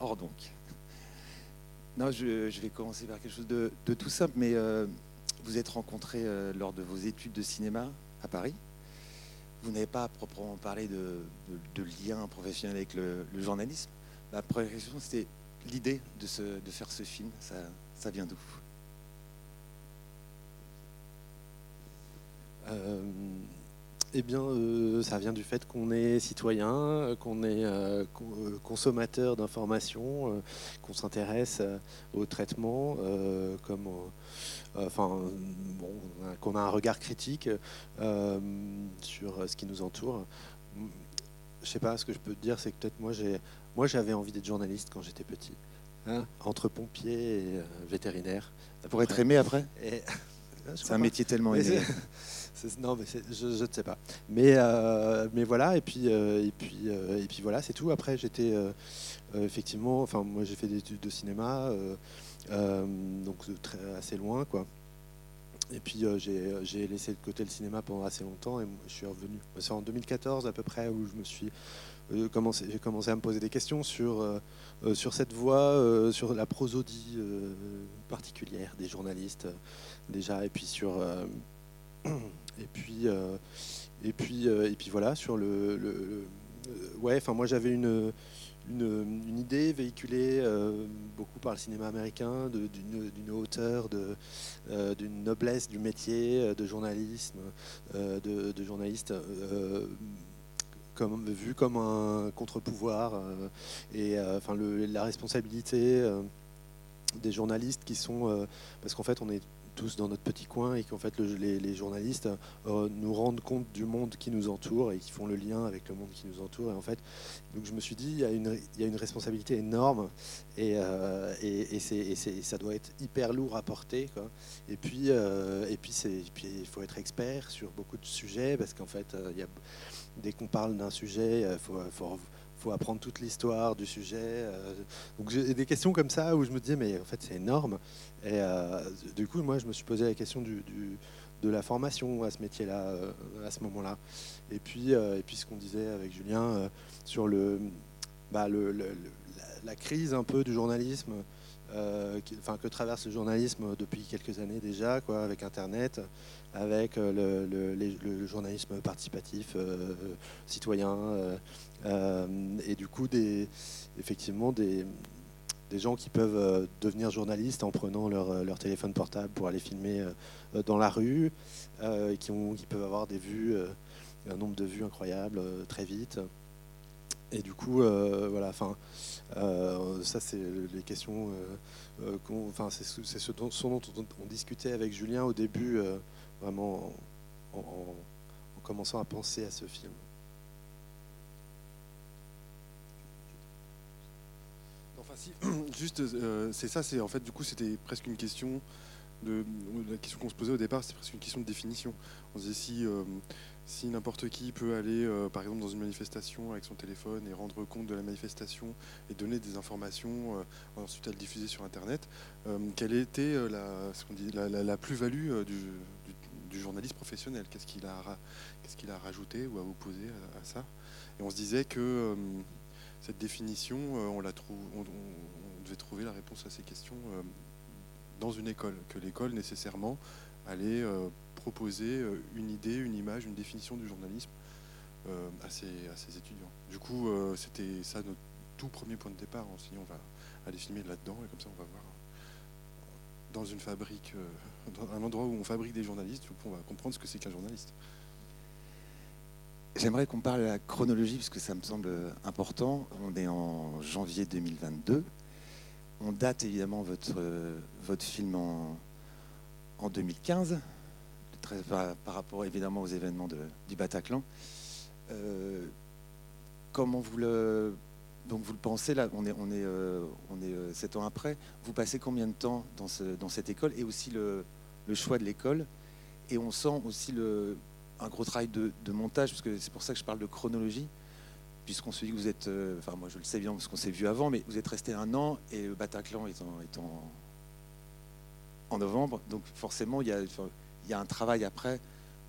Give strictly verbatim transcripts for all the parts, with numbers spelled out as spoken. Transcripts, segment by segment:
Or donc. Non, je, je vais commencer par quelque chose de, de tout simple, mais euh, vous êtes rencontrés euh, lors de vos études de cinéma à Paris. Vous n'avez pas proprement parlé de, de, de lien professionnel avec le, le journalisme. Ma première question, c'était l'idée de, ce, de faire ce film. Ça, ça vient d'où ? Euh, eh bien, euh, ça vient du fait qu'on est citoyen, qu'on est euh, consommateur d'informations, euh, qu'on s'intéresse euh, au traitement, euh, comme, euh, enfin, bon, qu'on a un regard critique euh, sur ce qui nous entoure. Je sais pas, ce que je peux te dire, c'est que peut-être moi, j'ai, moi, j'avais envie d'être journaliste quand j'étais petit, hein, entre pompier et euh, vétérinaire. Pour être aimé après. Et... C'est un métier tellement aimé. Non, mais je, je ne sais pas. Mais, euh, mais voilà, et puis, euh, et puis, euh, et puis voilà, c'est tout. Après, j'étais euh, effectivement, enfin, moi j'ai fait des études de cinéma, euh, euh, donc très, assez loin, quoi. Et puis euh, j'ai, j'ai laissé de côté le cinéma pendant assez longtemps et je suis revenu. C'est en deux mille quatorze à peu près où je me suis euh, commencé, j'ai commencé à me poser des questions sur, euh, sur cette voie, euh, sur la prosodie euh, particulière des journalistes euh, déjà, et puis sur euh, et puis euh, et puis euh, et puis voilà sur le, le, le ouais. Enfin moi j'avais une Une, une idée véhiculée euh, beaucoup par le cinéma américain, de, d'une, d'une hauteur, de, euh, d'une noblesse du métier, de journalisme, euh, de, de journaliste euh, comme, vu comme un contre-pouvoir, euh, et euh, enfin, le, la responsabilité euh, des journalistes qui sont... Euh, parce qu'en fait, on est tous dans notre petit coin et qu'en fait, le, les, les journalistes euh, nous rendent compte du monde qui nous entoure et qui font le lien avec le monde qui nous entoure. Et en fait, donc je me suis dit, il y a une, il y a une responsabilité énorme et, euh, et, et, c'est, et, c'est, et ça doit être hyper lourd à porter, quoi. Et puis, euh, et puis, c'est, et puis, il faut être expert sur beaucoup de sujets parce qu'en fait, euh, il y a, dès qu'on parle d'un sujet, il faut, faut faut apprendre toute l'histoire du sujet. Donc j'ai des questions comme ça où je me disais mais en fait c'est énorme. Et euh, du coup moi je me suis posé la question du, du, de la formation à ce métier-là à ce moment-là. Et puis euh, et puis ce qu'on disait avec Julien euh, sur le, bah, le, le, le la, la crise un peu du journalisme, euh, qui, enfin que traverse le journalisme depuis quelques années déjà, quoi, avec Internet, avec le, le, les, le journalisme participatif, euh, citoyen. Euh, Euh, et du coup des, effectivement des, des gens qui peuvent euh, devenir journalistes en prenant leur, leur téléphone portable pour aller filmer euh, dans la rue, euh, qui, ont, qui peuvent avoir des vues, euh, un nombre de vues incroyable euh, très vite. Et du coup euh, voilà, enfin euh, ça c'est les questions, enfin euh, c'est, c'est ce dont, ce dont on, on discutait avec Julien au début, euh, vraiment en, en, en commençant à penser à ce film. Juste, euh, c'est ça, c'est en fait, du coup, c'était presque une question de la question qu'on se posait au départ, c'est presque une question de définition. On se disait si, euh, si n'importe qui peut aller, euh, par exemple, dans une manifestation avec son téléphone et rendre compte de la manifestation et donner des informations, euh, ensuite à le diffuser sur Internet, euh, quelle était la, ce qu'on dit, la, la, la plus-value euh, du, du, du journaliste professionnel ? Qu'est-ce qu'il a, qu'est-ce qu'il a rajouté ou a opposé à, à ça ? Et on se disait que euh, cette définition, on, la trouve, on, on, on devait trouver la réponse à ces questions euh, dans une école, que l'école nécessairement allait euh, proposer une idée, une image, une définition du journalisme euh, à, ses, à ses étudiants. Du coup, euh, c'était ça notre tout premier point de départ. On s'est dit, on va aller filmer là-dedans et comme ça, on va voir dans une fabrique, euh, dans un endroit où on fabrique des journalistes, on va comprendre ce que c'est qu'un journaliste. J'aimerais qu'on parle de la chronologie, parce que ça me semble important. On est en janvier deux mille vingt-deux. On date évidemment votre, votre film en, en deux mille quinze, très, par, par rapport évidemment aux événements de, du Bataclan. Euh, comment vous le, donc vous le pensez là, on est, on est, euh, on est sept ans après. Vous passez combien de temps dans, ce, dans cette école, et aussi le, le choix de l'école. Et on sent aussi le... un gros travail de, de montage, parce que c'est pour ça que je parle de chronologie, puisqu'on se dit que vous êtes, euh, enfin moi je le sais bien parce qu'on s'est vu avant, mais vous êtes resté un an et le Bataclan est en, est en, en novembre, donc forcément il y a, enfin, il y a un travail après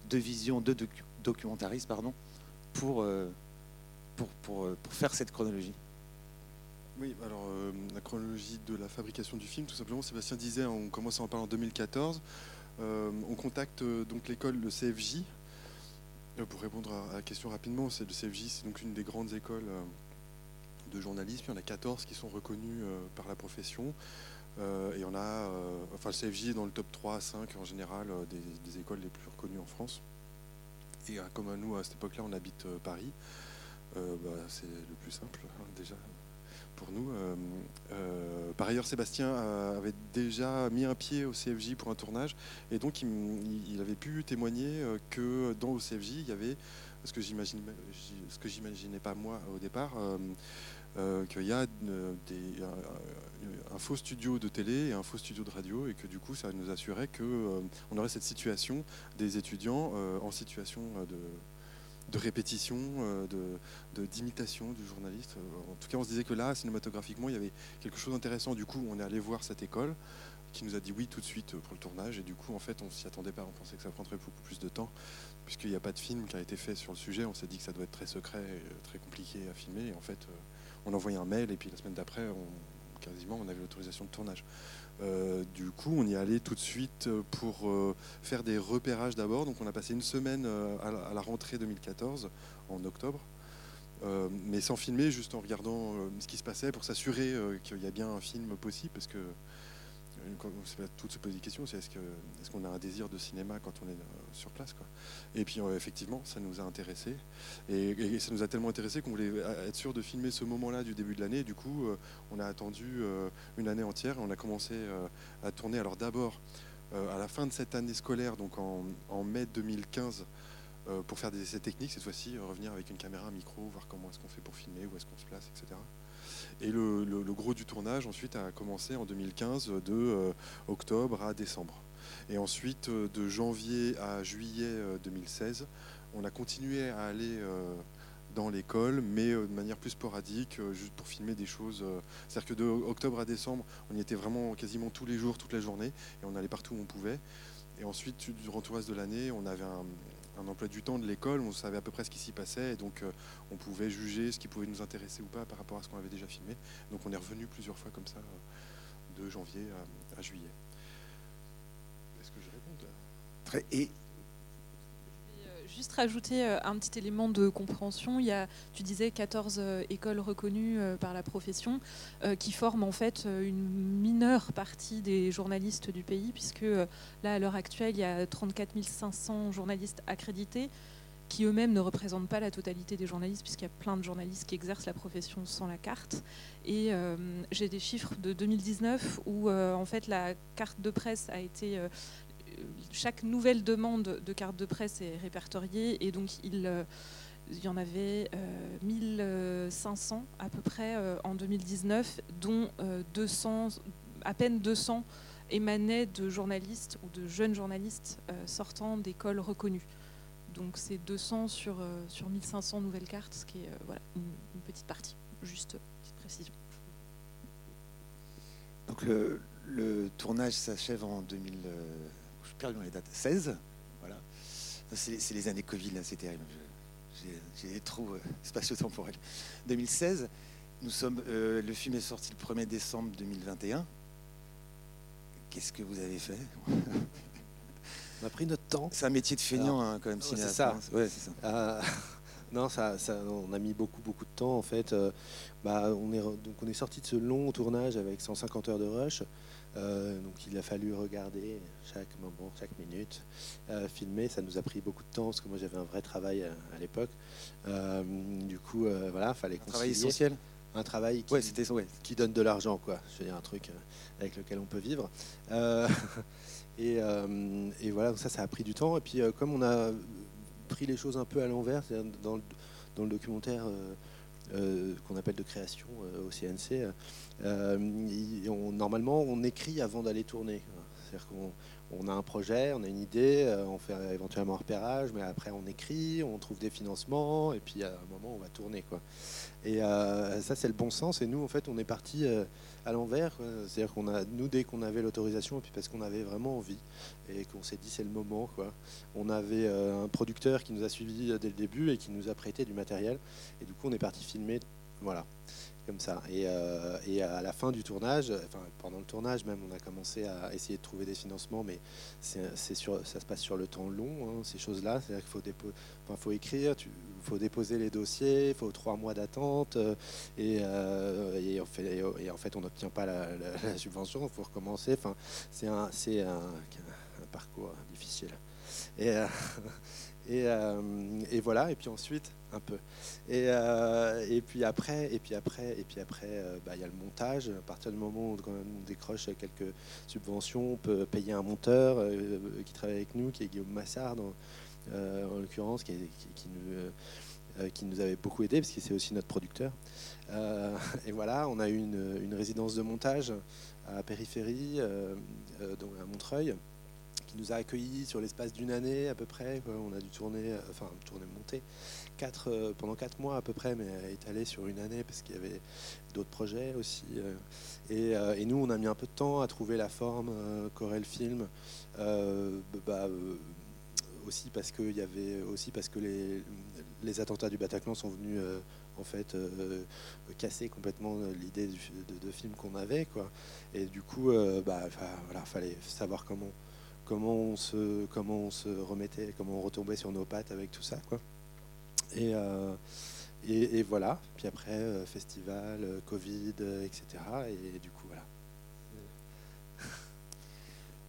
de vision, de docu- documentariste pardon, pour, euh, pour, pour, pour faire cette chronologie. Oui, alors euh, la chronologie de la fabrication du film, tout simplement, Sébastien disait, on commence à en parler en deux mille quatorze, euh, on contacte euh, donc l'école de C F J, euh, pour répondre à, à la question rapidement, c'est le C F J, c'est donc une des grandes écoles euh, de journalisme, il y en a quatorze qui sont reconnues euh, par la profession, euh, et on a, euh, enfin le C F J est dans le top trois à cinq en général euh, des, des écoles les plus reconnues en France, et euh, comme nous à cette époque-là on habite euh, Paris, euh, bah, c'est le plus simple hein, déjà. Pour nous. Euh, euh, par ailleurs, Sébastien avait déjà mis un pied au C F J pour un tournage et donc il, il avait pu témoigner que dans le C F J, il y avait ce que j'imagine, ce que j'imaginais pas moi au départ, euh, euh, qu'il y a des, un, un faux studio de télé et un faux studio de radio et que du coup, ça nous assurait qu'on euh, aurait cette situation des étudiants euh, en situation de... de répétition, de, de, d'imitation du journaliste. En tout cas, on se disait que là, cinématographiquement, il y avait quelque chose d'intéressant. Du coup, on est allé voir cette école qui nous a dit oui tout de suite pour le tournage. Et du coup, en fait, on ne s'y attendait pas. On pensait que ça prendrait beaucoup plus de temps puisqu'il n'y a pas de film qui a été fait sur le sujet. On s'est dit que ça doit être très secret, et très compliqué à filmer. Et en fait, on envoyait un mail et puis la semaine d'après, on, quasiment, on avait l'autorisation de tournage. Euh, du coup, on y allait tout de suite pour euh, faire des repérages d'abord. Donc, on a passé une semaine euh, à, la, à la rentrée deux mille quatorze, en octobre, euh, mais sans filmer, juste en regardant euh, ce qui se passait pour s'assurer euh, qu'il y a bien un film possible. Parce que euh, quand on sait pas, tout se pose des questions, c'est est-ce que, est-ce qu'on a un désir de cinéma quand on est euh, sur place, quoi. Et puis, euh, effectivement, ça nous a intéressés. Et, et ça nous a tellement intéressés qu'on voulait être sûr de filmer ce moment-là du début de l'année. Et du coup, euh, on a attendu euh, une année entière et on a commencé euh, à tourner. Alors d'abord, euh, à la fin de cette année scolaire, donc en, en mai deux mille quinze, euh, pour faire des essais techniques, cette fois-ci, euh, revenir avec une caméra, un micro, voir comment est-ce qu'on fait pour filmer, où est-ce qu'on se place, et cetera. Et le, le, le gros du tournage, ensuite, a commencé en deux mille quinze, de euh, octobre à décembre. Et ensuite, euh, de janvier à juillet euh, deux mille seize, on a continué à aller... Euh, dans l'école, mais de manière plus sporadique, juste pour filmer des choses. C'est-à-dire que de octobre à décembre, on y était vraiment quasiment tous les jours, toute la journée, et on allait partout où on pouvait. Et ensuite, durant tout le reste de l'année, on avait un, un emploi du temps de l'école, on savait à peu près ce qui s'y passait, et donc on pouvait juger ce qui pouvait nous intéresser ou pas par rapport à ce qu'on avait déjà filmé. Donc on est revenu plusieurs fois comme ça, de janvier à, à juillet. Est-ce que je réponds ? Très et... Juste rajouter un petit élément de compréhension. Il y a, tu disais, quatorze écoles reconnues par la profession qui forment en fait une mineure partie des journalistes du pays, puisque là, à l'heure actuelle, il y a trente-quatre mille cinq cents journalistes accrédités qui eux-mêmes ne représentent pas la totalité des journalistes, puisqu'il y a plein de journalistes qui exercent la profession sans la carte. Et euh, j'ai des chiffres de deux mille dix-neuf où euh, en fait la carte de presse a été... Euh, chaque nouvelle demande de carte de presse est répertoriée et donc il, euh, il y en avait euh, mille cinq cents à peu près euh, en deux mille dix-neuf, dont euh, deux cents, à peine deux cents émanaient de journalistes ou de jeunes journalistes euh, sortant d'écoles reconnues. Donc c'est deux cents sur, euh, sur mille cinq cents nouvelles cartes, ce qui est euh, voilà, une, une petite partie, juste une petite précision. Donc le, le tournage s'achève en deux mille... dans les dates seize, voilà. C'est, c'est les années Covid, là, c'est terrible. Je, j'ai des trous euh, spatio-temporels. deux mille seize, nous sommes. Euh, le film est sorti le premier décembre deux mille vingt et un. Qu'est-ce que vous avez fait ? On a pris notre temps. C'est un métier de feignant, hein, quand même. Oh, c'est ça. Ouais, c'est ça. Euh, non, ça, ça, on a mis beaucoup, beaucoup de temps, en fait. Euh, bah, on est donc on est sorti de ce long tournage avec cent cinquante heures de rush. Euh, donc il a fallu regarder chaque moment, chaque minute, euh, filmer. Ça nous a pris beaucoup de temps parce que moi j'avais un vrai travail à, à l'époque. Euh, du coup, euh, voilà, fallait concilier. Un travail essentiel. Un travail qui, ouais, c'était, ouais, qui donne de l'argent, quoi. Je veux dire, un truc avec lequel on peut vivre. Euh, et, euh, et voilà, donc ça, ça a pris du temps. Et puis euh, comme on a pris les choses un peu à l'envers, c'est-à-dire dans le, dans le documentaire. Euh, Euh, qu'on appelle de création euh, au C N C, euh, y, on, normalement on écrit avant d'aller tourner, c'est-à-dire qu'on on a un projet, on a une idée, euh, on fait éventuellement un repérage, mais après on écrit, on trouve des financements et puis à un moment on va tourner, quoi. Et euh, ça c'est le bon sens et nous en fait on est partis euh, à l'envers, quoi. C'est-à-dire qu'on a, nous dès qu'on avait l'autorisation et puis parce qu'on avait vraiment envie et qu'on s'est dit c'est le moment, quoi. On avait euh, un producteur qui nous a suivis dès le début et qui nous a prêté du matériel et du coup on est parti filmer, voilà. comme ça. Et, euh, et à la fin du tournage, enfin pendant le tournage même, on a commencé à essayer de trouver des financements, mais c'est, c'est sur, ça se passe sur le temps long, hein, ces choses-là. C'est-à-dire qu'il faut, dépo... enfin, faut écrire, il faut déposer les dossiers, il faut trois mois d'attente, euh, et, euh, et, en fait, et en fait, on n'obtient pas la, la, la subvention, il faut recommencer. Enfin, c'est un, c'est un, un parcours difficile. Et, euh, et, euh, et voilà, et puis ensuite un peu et, euh, et puis après et puis après et puis après euh, bah, y a le montage. À partir du moment où quand même, on décroche quelques subventions, on peut payer un monteur euh, qui travaille avec nous, qui est Guillaume Massard en, euh, en l'occurrence, qui, qui, qui, nous, euh, qui nous avait beaucoup aidé parce que c'est aussi notre producteur, euh, et voilà, on a eu une, une résidence de montage à Périphérie, euh, euh, donc à Montreuil, qui nous a accueillis sur l'espace d'une année à peu près. On a dû tourner, enfin tourner, monter quatre, euh, pendant quatre mois à peu près, mais étalé sur une année parce qu'il y avait d'autres projets aussi. Euh, et, euh, et nous, on a mis un peu de temps à trouver la forme, euh, qu'aurait le film, euh, bah, euh, aussi parce que il y avait aussi parce que les, les attentats du Bataclan sont venus euh, en fait euh, casser complètement l'idée du, de, de film qu'on avait, quoi. Et du coup, euh, bah, voilà, fallait savoir comment. Comment on se, comment on se remettait, comment on retombait sur nos pattes avec tout ça, quoi. Et, euh, et, et voilà. Puis après, euh, festival, euh, Covid, euh, et cetera. Et, et du coup, voilà.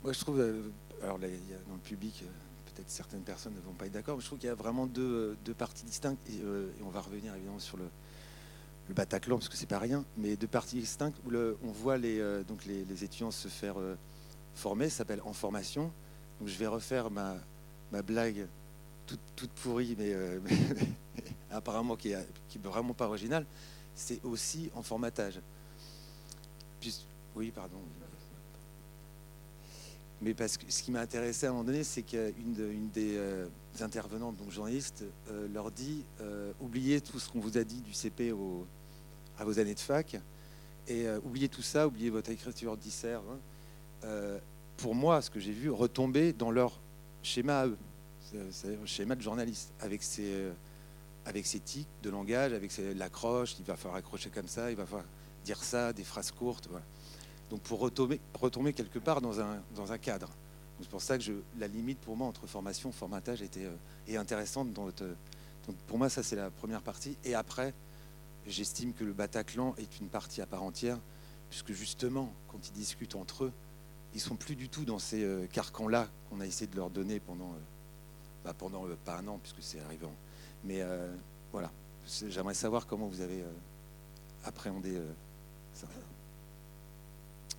Moi, je trouve, euh, alors là, dans le public, euh, peut-être certaines personnes ne vont pas être d'accord, mais je trouve qu'il y a vraiment deux, deux parties distinctes. Et, euh, et on va revenir évidemment sur le, le Bataclan, parce que c'est pas rien, mais deux parties distinctes où le, on voit les, euh, donc les, les étudiants se faire... Euh, formé, ça s'appelle En Formation. Donc je vais refaire ma, ma blague toute, toute pourrie, mais, euh, mais, mais apparemment qui est, qui est vraiment pas originale. C'est aussi en formatage. Puis, oui, pardon. Mais parce que ce qui m'a intéressé à un moment donné, c'est qu'une de, une des, euh, des intervenantes, donc journaliste, euh, leur dit euh, oubliez tout ce qu'on vous a dit du C P au, à vos années de fac, et euh, oubliez tout ça, oubliez votre écriture d'issert. Hein. Euh, pour moi, ce que j'ai vu, retomber dans leur schéma à eux, c'est-à-dire le schéma de journaliste, avec ses, euh, avec ses tics de langage, avec ses, l'accroche, il va falloir accrocher comme ça, il va falloir dire ça, des phrases courtes. Voilà. Donc pour retomber, retomber quelque part dans un, dans un cadre. Donc c'est pour ça que je, la limite pour moi entre formation, formatage était, euh, est intéressante. Dans notre, donc pour moi, ça c'est la première partie. Et après, j'estime que le Bataclan est une partie à part entière, puisque justement, quand ils discutent entre eux, ils sont plus du tout dans ces euh, carcans-là qu'on a essayé de leur donner pendant, euh, bah pendant euh, pas un an, puisque c'est arrivé en... Mais euh, voilà, j'aimerais savoir comment vous avez euh, appréhendé euh, ça.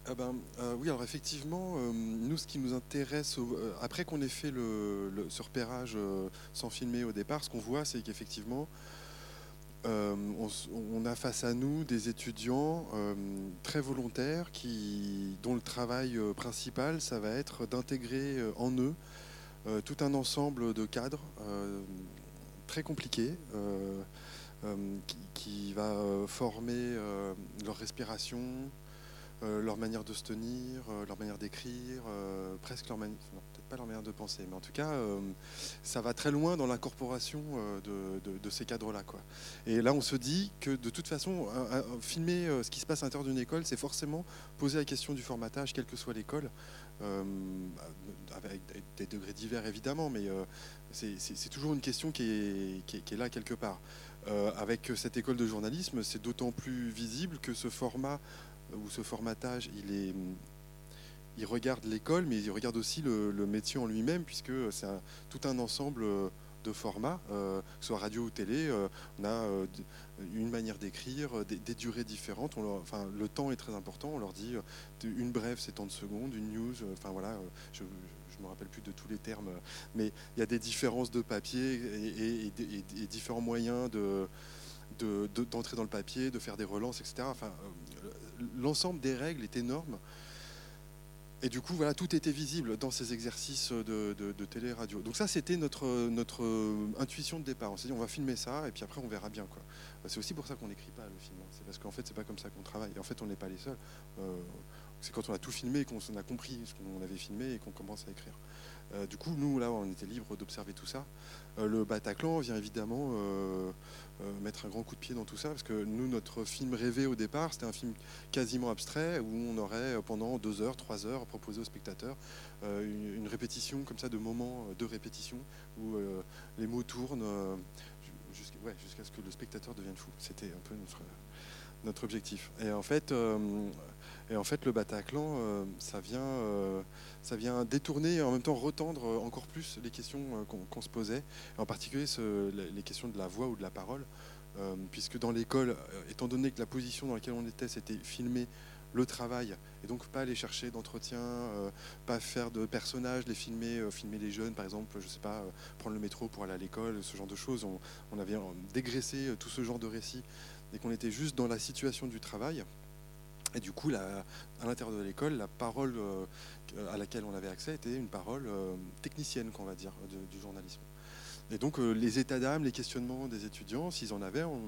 Ah ben, euh, oui, alors effectivement, euh, nous, ce qui nous intéresse, euh, après qu'on ait fait le, le, ce repérage euh, sans filmer au départ, ce qu'on voit, c'est qu'effectivement, Euh, on, on a face à nous des étudiants euh, très volontaires qui, dont le travail euh, principal, ça va être d'intégrer euh, en eux euh, tout un ensemble de cadres euh, très compliqués euh, euh, qui, qui va euh, former euh, leur respiration, euh, leur manière de se tenir, euh, leur manière d'écrire, euh, presque leur manière... pas leur manière de penser, mais en tout cas, euh, ça va très loin dans l'incorporation euh, de, de, de ces cadres-là, quoi. Et là, on se dit que de toute façon, à, à, filmer euh, ce qui se passe à l'intérieur d'une école, c'est forcément poser la question du formatage, quelle que soit l'école, euh, avec des degrés divers évidemment, mais euh, c'est, c'est, c'est toujours une question qui est, qui est, qui est là quelque part. Euh, avec cette école de journalisme, c'est d'autant plus visible que ce format ou ce formatage, il est... il regarde l'école, mais il regarde aussi le, le métier en lui-même, puisque c'est un, tout un ensemble de formats, euh, que ce soit radio ou télé. Euh, on a euh, une manière d'écrire, des, des durées différentes. On leur, enfin, le temps est très important. On leur dit euh, une brève, c'est tant de secondes, une news. Euh, enfin voilà, euh, je ne me rappelle plus de tous les termes, mais il y a des différences de papier et, et, et, et différents moyens de, de, de, d'entrer dans le papier, de faire des relances, et cetera. Enfin, euh, l'ensemble des règles est énorme. Et du coup, voilà, tout était visible dans ces exercices de, de, de télé-radio. Donc ça, c'était notre, notre intuition de départ. On s'est dit, on va filmer ça, et puis après, on verra bien, quoi. C'est aussi pour ça qu'on n'écrit pas le film. C'est parce qu'en fait, c'est pas comme ça qu'on travaille. Et en fait, on n'est pas les seuls. Euh, c'est quand on a tout filmé, qu'on a compris ce qu'on avait filmé et qu'on commence à écrire. Euh, du coup, nous, là, on était libres d'observer tout ça. Euh, le Bataclan vient évidemment euh, euh, mettre un grand coup de pied dans tout ça, parce que nous, notre film rêvé au départ, c'était un film quasiment abstrait, où on aurait pendant deux heures, trois heures, proposé aux spectateurs euh, une, une répétition comme ça de moments de répétition, où euh, les mots tournent euh, jusqu'à ouais, jusqu'à ce que le spectateur devienne fou. C'était un peu notre, notre objectif. Et en fait... Euh, Et en fait, le Bataclan, euh, ça, vient, euh, ça vient détourner et en même temps retendre encore plus les questions euh, qu'on, qu'on se posait, en particulier ce, les questions de la voix ou de la parole, euh, puisque dans l'école, euh, étant donné que la position dans laquelle on était, c'était filmer le travail, et donc pas aller chercher d'entretien, euh, pas faire de personnages, les filmer, euh, filmer les jeunes, par exemple, je sais pas, euh, prendre le métro pour aller à l'école, ce genre de choses, on, on avait dégraissé tout ce genre de récits, et qu'on était juste dans la situation du travail. Et du coup, la, à l'intérieur de l'école, la parole euh, à laquelle on avait accès était une parole euh, technicienne, qu'on va dire, de, du journalisme. Et donc, euh, les états d'âme, les questionnements des étudiants, s'ils en avaient, on,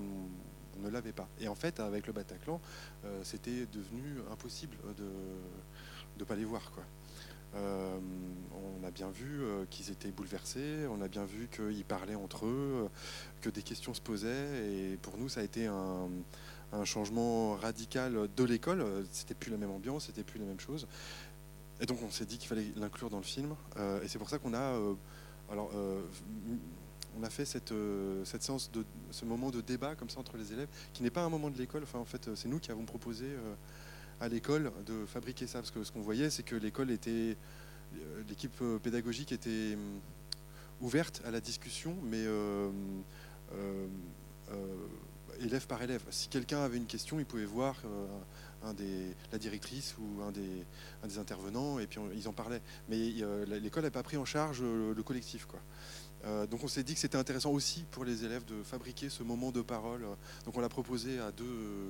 on ne l'avait pas. Et en fait, avec le Bataclan, euh, c'était devenu impossible de ne pas les voir, quoi. Euh, on a bien vu euh, qu'ils étaient bouleversés, on a bien vu qu'ils parlaient entre eux, euh, que des questions se posaient. Et pour nous, ça a été un... un changement radical de l'école, c'était plus la même ambiance, c'était plus la même chose. Et donc on s'est dit qu'il fallait l'inclure dans le film. Euh, et c'est pour ça qu'on a, euh, alors, euh, on a fait cette, euh, cette séance, de, ce moment de débat comme ça entre les élèves, qui n'est pas un moment de l'école. Enfin, en fait, c'est nous qui avons proposé euh, à l'école de fabriquer ça, parce que ce qu'on voyait, c'est que l'école était, l'équipe pédagogique était ouverte à la discussion, mais euh, euh, euh, élève par élève. Si quelqu'un avait une question, il pouvait voir euh, un des, la directrice ou un des, un des intervenants, et puis on, ils en parlaient. Mais euh, l'école n'a pas pris en charge le, le collectif, quoi. Euh, donc on s'est dit que c'était intéressant aussi pour les élèves de fabriquer ce moment de parole. Donc on l'a proposé à deux,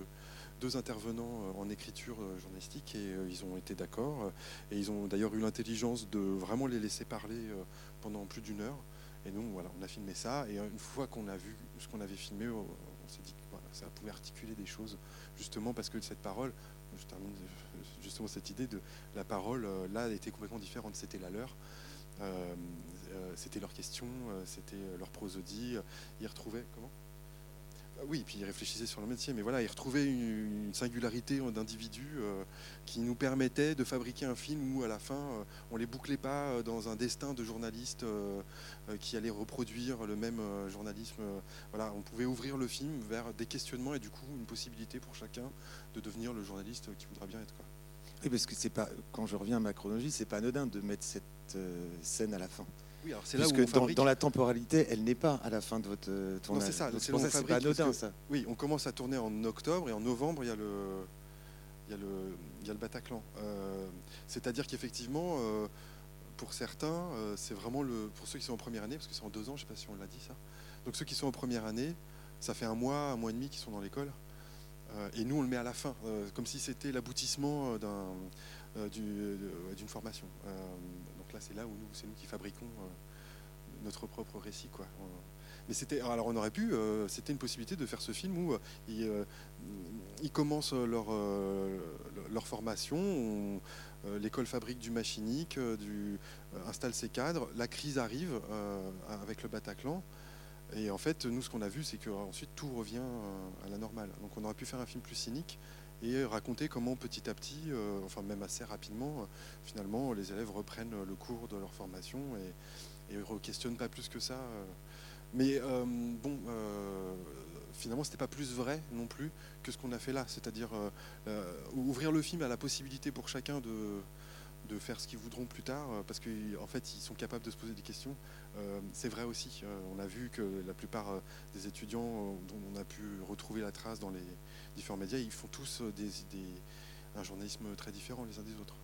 deux intervenants en écriture journalistique, et euh, ils ont été d'accord. Et ils ont d'ailleurs eu l'intelligence de vraiment les laisser parler euh, pendant plus d'une heure. Et nous, voilà, on a filmé ça. Et une fois qu'on a vu ce qu'on avait filmé, on s'est dit que voilà, ça pouvait articuler des choses, justement parce que cette parole, je termine justement cette idée de la parole, là, était complètement différente. C'était la leur, euh, c'était leurs questions, c'était leur prosodie. Ils retrouvaient, comment ? Oui, et puis ils réfléchissaient sur leur métier, mais voilà, ils retrouvaient une, une singularité d'individus euh, qui nous permettait de fabriquer un film où, à la fin, euh, on ne les bouclait pas dans un destin de journaliste euh, euh, qui allait reproduire le même euh, journalisme. Voilà, on pouvait ouvrir le film vers des questionnements et du coup, une possibilité pour chacun de devenir le journaliste qu'il voudra bien être, quoi. Oui, parce que c'est pas, quand je reviens à ma chronologie, c'est pas anodin de mettre cette euh, scène à la fin. Oui, alors c'est là où on fabrique... dans, dans la temporalité, elle n'est pas à la fin de votre tournage. Non, c'est ça. Donc, c'est pour ça que c'est pas anodin, que, ça. Oui, on commence à tourner en octobre, et en novembre, il y a le, il y a le, il y a le Bataclan. Euh, c'est-à-dire qu'effectivement, euh, pour certains, euh, c'est vraiment le, pour ceux qui sont en première année, parce que c'est en deux ans, je ne sais pas si on l'a dit ça. Donc ceux qui sont en première année, ça fait un mois, un mois et demi qu'ils sont dans l'école. Euh, et nous, on le met à la fin, euh, comme si c'était l'aboutissement d'un, euh, du, euh, d'une formation. Euh, Là, c'est là où nous, c'est nous qui fabriquons euh, notre propre récit, quoi. Mais c'était, alors on aurait pu, euh, c'était une possibilité de faire ce film où euh, ils, euh, ils commencent leur, euh, leur formation, on, euh, l'école fabrique du machinique, du, euh, installe ses cadres, la crise arrive euh, avec le Bataclan, et en fait, nous, ce qu'on a vu, c'est qu'ensuite, tout revient à la normale. Donc on aurait pu faire un film plus cynique, et raconter comment petit à petit, euh, enfin même assez rapidement, euh, finalement, les élèves reprennent le cours de leur formation et ne re-questionnent pas plus que ça. Euh. Mais euh, bon, euh, finalement, c'était pas plus vrai non plus que ce qu'on a fait là, c'est-à-dire euh, euh, ouvrir le film à la possibilité pour chacun de, de faire ce qu'ils voudront plus tard, parce qu'en fait, ils sont capables de se poser des questions. Euh, c'est vrai aussi, euh, on a vu que la plupart des étudiants dont on a pu retrouver la trace dans les différents médias, ils font tous des, des, un journalisme très différent les uns des autres.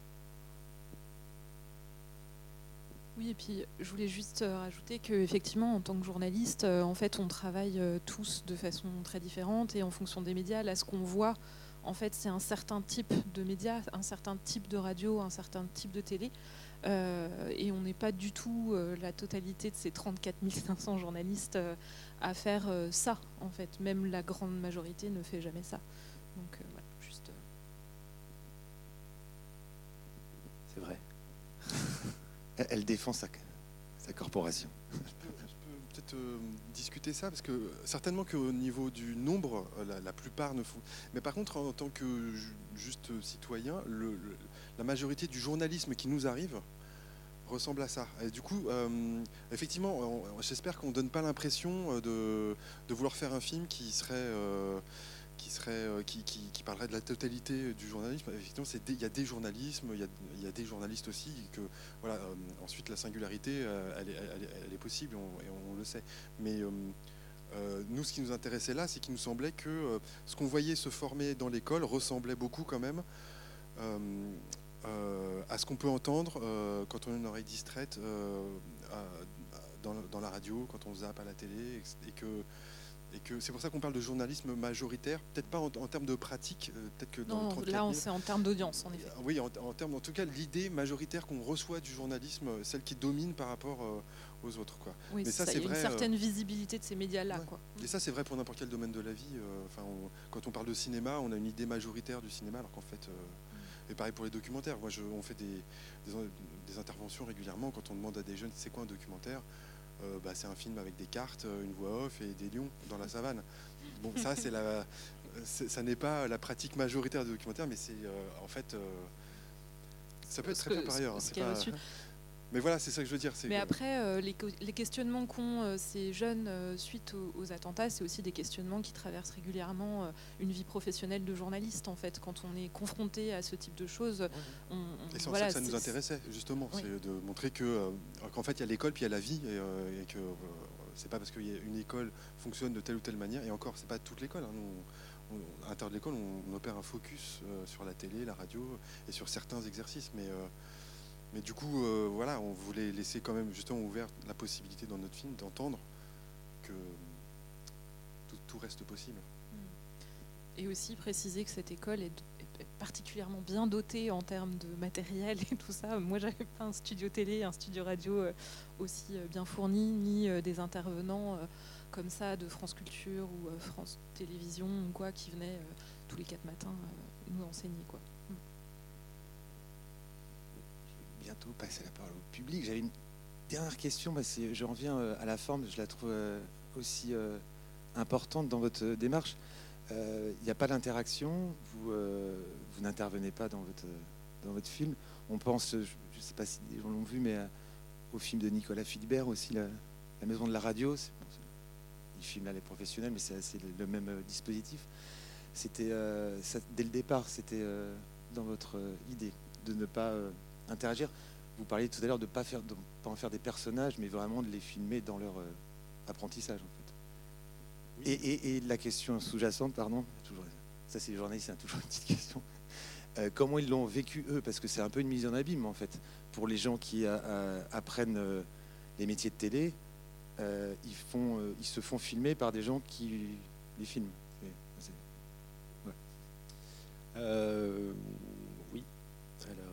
Oui, et puis je voulais juste rajouter qu'effectivement, en tant que journaliste, en fait, on travaille tous de façon très différente et en fonction des médias. Là, ce qu'on voit, en fait, c'est un certain type de médias, un certain type de radio, un certain type de télé. Euh, et on n'est pas du tout euh, la totalité de ces trente-quatre mille cinq cents journalistes euh, à faire euh, ça, en fait. Même la grande majorité ne fait jamais ça. Donc, euh, voilà, juste... Euh C'est vrai. Elle défend sa, sa corporation. Peut-être euh, discuter ça, parce que certainement qu'au niveau du nombre, la, la plupart ne font. Mais par contre, en, en tant que ju- juste citoyen, le, le, la majorité du journalisme qui nous arrive ressemble à ça. Et du coup, euh, effectivement, on, j'espère qu'on ne donne pas l'impression de, de vouloir faire un film qui serait, euh, qui, serait euh, qui, qui, qui parlerait de la totalité du journalisme. Effectivement, il y a des journalismes, il y, y a des journalistes aussi. Que, voilà, euh, ensuite, la singularité, euh, elle, est, elle, est, elle est possible, on, et on le sait. Mais euh, euh, nous, ce qui nous intéressait là, c'est qu'il nous semblait que euh, ce qu'on voyait se former dans l'école ressemblait beaucoup quand même. Euh, Euh, à ce qu'on peut entendre euh, quand on a une oreille distraite euh, à, dans, dans la radio, quand on zappe à la télé, et que, et que c'est pour ça qu'on parle de journalisme majoritaire, peut-être pas en, en termes de pratique, euh, peut-être que dans non, le là on sait en termes d'audience en effet. Oui, en, en termes, en tout cas l'idée majoritaire qu'on reçoit du journalisme, celle qui domine par rapport euh, aux autres, quoi. Oui, mais ça, ça c'est y a vrai, une certaine euh, visibilité de ces médias-là, ouais. Quoi. Et ça c'est vrai pour n'importe quel domaine de la vie. Enfin, euh, quand on parle de cinéma, on a une idée majoritaire du cinéma, alors qu'en fait. Euh, Et pareil pour les documentaires. Moi, je, on fait des, des, des interventions régulièrement quand on demande à des jeunes c'est quoi un documentaire. Euh, bah, c'est un film avec des cartes, une voix off et des lions dans la savane. Bon, ça, c'est la, c'est, ça n'est pas la pratique majoritaire des documentaires, mais c'est euh, en fait, euh, ça peut être très bien par ailleurs. C'est pas... Mais voilà, c'est ça que je veux dire. C'est mais que... après, euh, les, co- les questionnements qu'ont euh, ces jeunes euh, suite aux, aux attentats, c'est aussi des questionnements qui traversent régulièrement euh, une vie professionnelle de journaliste, en fait. Quand on est confronté à ce type de choses, on, on, et c'est voilà, en ça que ça c'est... nous intéressait, justement. Oui. C'est de montrer que, euh, qu'en fait, il y a l'école, puis il y a la vie, et, euh, et que euh, c'est pas parce qu'une école fonctionne de telle ou telle manière, et encore, c'est pas toute l'école. Hein, nous, on, on, à l'intérieur de l'école, on, on opère un focus euh, sur la télé, la radio, et sur certains exercices, mais... Euh, Mais du coup, euh, voilà, on voulait laisser quand même justement ouverte la possibilité dans notre film d'entendre que tout, tout reste possible. Et aussi préciser que cette école est particulièrement bien dotée en termes de matériel et tout ça. Moi, j'avais pas un studio télé, un studio radio aussi bien fourni, ni des intervenants comme ça de France Culture ou France Télévisions ou quoi, qui venaient tous les quatre matins nous enseigner, quoi. Bientôt passer la parole au public. J'avais une dernière question, bah c'est, je reviens à la forme, je la trouve aussi euh, importante dans votre démarche. Il euh, n'y a pas d'interaction, vous, euh, vous n'intervenez pas dans votre, dans votre film. On pense, je ne sais pas si des gens l'ont vu, mais euh, au film de Nicolas Filibert aussi, la, la maison de la radio. C'est, bon, c'est, il filme là les professionnels, mais c'est, c'est le même euh, dispositif. C'était, euh, ça, dès le départ, c'était euh, dans votre euh, idée de ne pas... Euh, interagir. Vous parliez tout à l'heure de ne pas, pas en faire des personnages, mais vraiment de les filmer dans leur euh, apprentissage, en fait. Oui. Et, et, et la question sous-jacente, pardon, toujours, ça c'est les journalistes, c'est toujours une petite question. Euh, comment ils l'ont vécu, eux? Parce que c'est un peu une mise en abîme, en fait. Pour les gens qui a, a, apprennent euh, les métiers de télé, euh, ils, font, euh, ils se font filmer par des gens qui les filment. Et, c'est, ouais. euh, oui. Alors...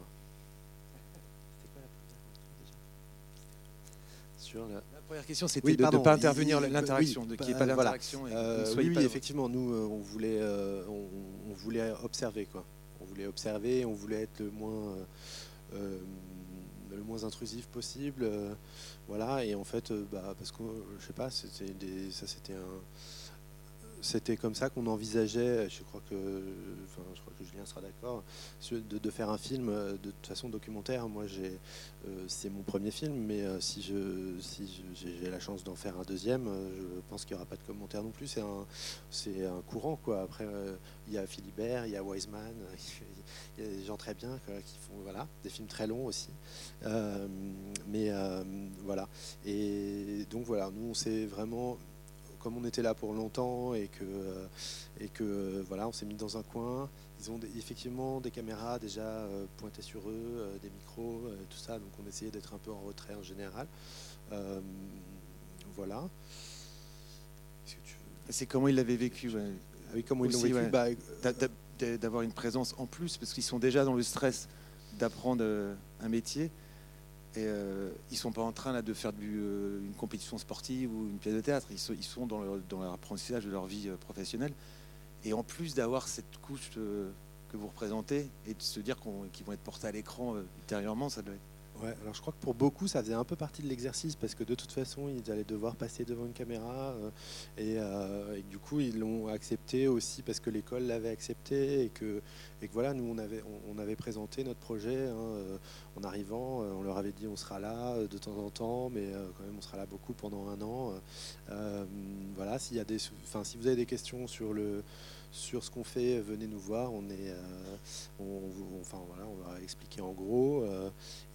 La... la première question, c'était oui, pardon, de ne pas intervenir il, l'interaction, oui, de qu'il n'y ait pas d'interaction. Voilà. Et euh, ne oui, oui pas... effectivement, nous, on voulait, euh, on, on voulait observer, quoi. On voulait observer, on voulait être le moins, euh, le moins intrusif possible, euh, voilà. Et en fait, euh, bah, parce que je sais pas, c'était des, ça, c'était un, c'était comme ça qu'on envisageait. Je crois que, enfin, je crois que Julien sera d'accord, de, de faire un film de toute façon documentaire. Moi, j'ai, euh, c'est mon premier film, mais euh, si je, si je, j'ai, j'ai la chance d'en faire un deuxième, euh, je pense qu'il n'y aura pas de commentaire non plus. C'est un, c'est un courant, quoi. Après, euh, il y a Filibert, il y a Wiseman, il y a des gens très bien, quoi, qui font, voilà, des films très longs aussi. Euh, mais euh, voilà. Et donc voilà, nous, on s'est vraiment, comme on était là pour longtemps et que, et que voilà, on s'est mis dans un coin. Ils ont effectivement des caméras déjà pointées sur eux, des micros, tout ça. Donc on essayait d'être un peu en retrait en général. Euh, voilà. Est-ce que tu veux... C'est comment ils l'avaient vécu. Ouais. Ah oui, comment ils l'ont vécu. Ouais. Bah, euh... D'avoir une présence en plus, parce qu'ils sont déjà dans le stress d'apprendre un métier. Et euh, ils sont pas en train là de faire du, euh, une compétition sportive ou une pièce de théâtre. Ils sont, ils sont dans, leur, dans leur apprentissage de leur vie euh, professionnelle. Et en plus d'avoir cette couche euh, que vous représentez et de se dire qu'on, qu'ils vont être portés à l'écran euh, ultérieurement, ça doit être... Ouais, alors je crois que pour beaucoup, ça faisait un peu partie de l'exercice parce que de toute façon, ils allaient devoir passer devant une caméra euh, et, euh, et du coup, ils l'ont accepté aussi parce que l'école l'avait accepté et que, et que voilà, nous, on avait, on, on avait présenté notre projet hein, en arrivant. On leur avait dit on sera là de temps en temps, mais euh, quand même, on sera là beaucoup pendant un an. Euh, voilà, s'il y a des, enfin, si vous avez des questions sur le... sur ce qu'on fait, venez nous voir. On est, euh, on, on, enfin voilà, on va expliquer en gros. Euh,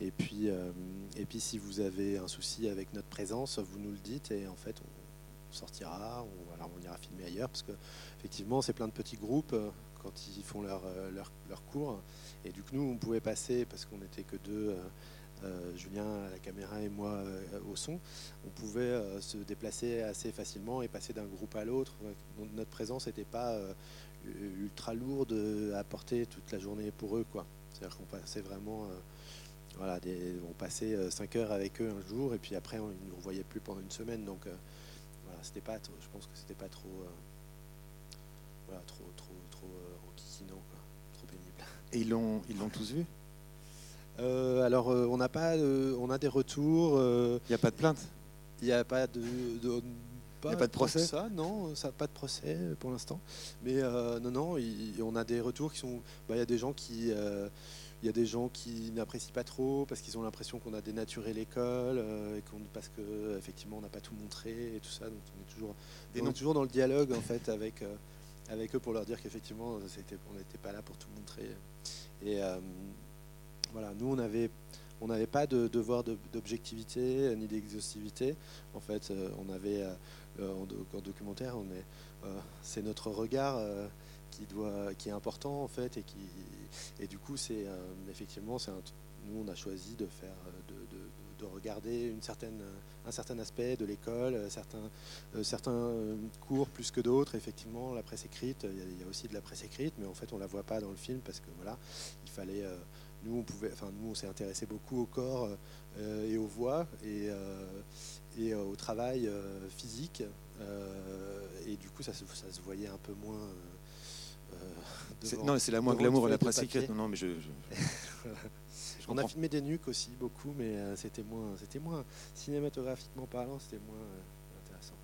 et puis, euh, et puis, si vous avez un souci avec notre présence, vous nous le dites et en fait, on sortira. On, alors on ira filmer ailleurs parce que, effectivement, c'est plein de petits groupes quand ils font leur leur, leur cours. Et du coup, nous, on pouvait passer parce qu'on n'était que deux. Euh, Euh, Julien à la caméra et moi euh, au son, on pouvait euh, se déplacer assez facilement et passer d'un groupe à l'autre. Donc, notre présence n'était pas euh, ultra lourde à porter toute la journée pour eux, quoi. C'est-à-dire qu'on passait vraiment, euh, voilà, des, on passait euh, cinq heures avec eux un jour et puis après on, ils ne nous revoyaient plus pendant une semaine. Donc euh, voilà, c'était pas, je pense que c'était pas trop, euh, voilà, trop, trop, trop euh, enquiquinant, quoi, trop pénible. Et ils l'ont, ils l'ont tous vu. Euh, alors, euh, on a pas, euh, on a des retours. Il euh, n'y a pas de plainte. Il n'y a pas de, de pas, y a pas de procès. Ça, non, ça pas de procès pour l'instant. Mais euh, non, non, y, on a des retours qui sont. Bah, il y a des gens qui, il euh, y a des gens qui n'apprécient pas trop parce qu'ils ont l'impression qu'on a dénaturé l'école euh, et qu'on parce que effectivement on n'a pas tout montré et tout ça. Donc on est toujours, et on est toujours dans le dialogue en fait avec euh, avec eux pour leur dire qu'effectivement c'était, on n'était pas là pour tout montrer. Et euh, voilà, nous on avait, on n'avait pas de devoir de, d'objectivité ni d'exhaustivité. En fait, euh, on avait euh, en, doc, en documentaire, on est, euh, c'est notre regard euh, qui doit, qui est important en fait, et qui, et du coup c'est euh, effectivement, c'est un, nous on a choisi de faire, de, de, de regarder une certaine, un certain aspect de l'école, certains, euh, certains cours plus que d'autres. Effectivement, la presse écrite, il y, y a aussi de la presse écrite, mais en fait on la voit pas dans le film parce que voilà, il fallait euh, Nous, on pouvait, enfin, nous, on s'est intéressé beaucoup au corps euh, et aux voix et, euh, et euh, au travail euh, physique. Euh, et du coup, ça se, ça se voyait un peu moins. Euh, c'est, non, c'est la moins glamour à la presse écrite. Non, non, mais je. je, je on a filmé des nuques aussi beaucoup, mais euh, c'était moins, c'était moins cinématographiquement parlant, c'était moins euh, intéressant.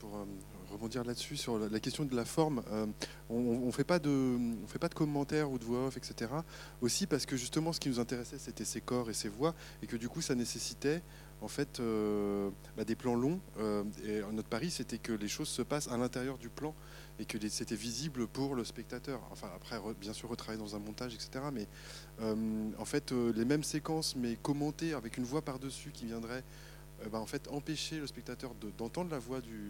Pour, pour, euh, rebondir là-dessus sur la question de la forme, euh, on, on fait pas de, on fait pas de commentaires ou de voix off, et cetera. Aussi parce que justement, ce qui nous intéressait, c'était ses corps et ses voix, et que du coup, ça nécessitait en fait euh, bah, des plans longs. Euh, et notre pari, c'était que les choses se passent à l'intérieur du plan et que les, c'était visible pour le spectateur. Enfin, après, re, bien sûr, retravailler dans un montage, et cetera. Mais euh, en fait, euh, les mêmes séquences, mais commentées avec une voix par-dessus qui viendrait, euh, bah, en fait, empêcher le spectateur de, d'entendre la voix du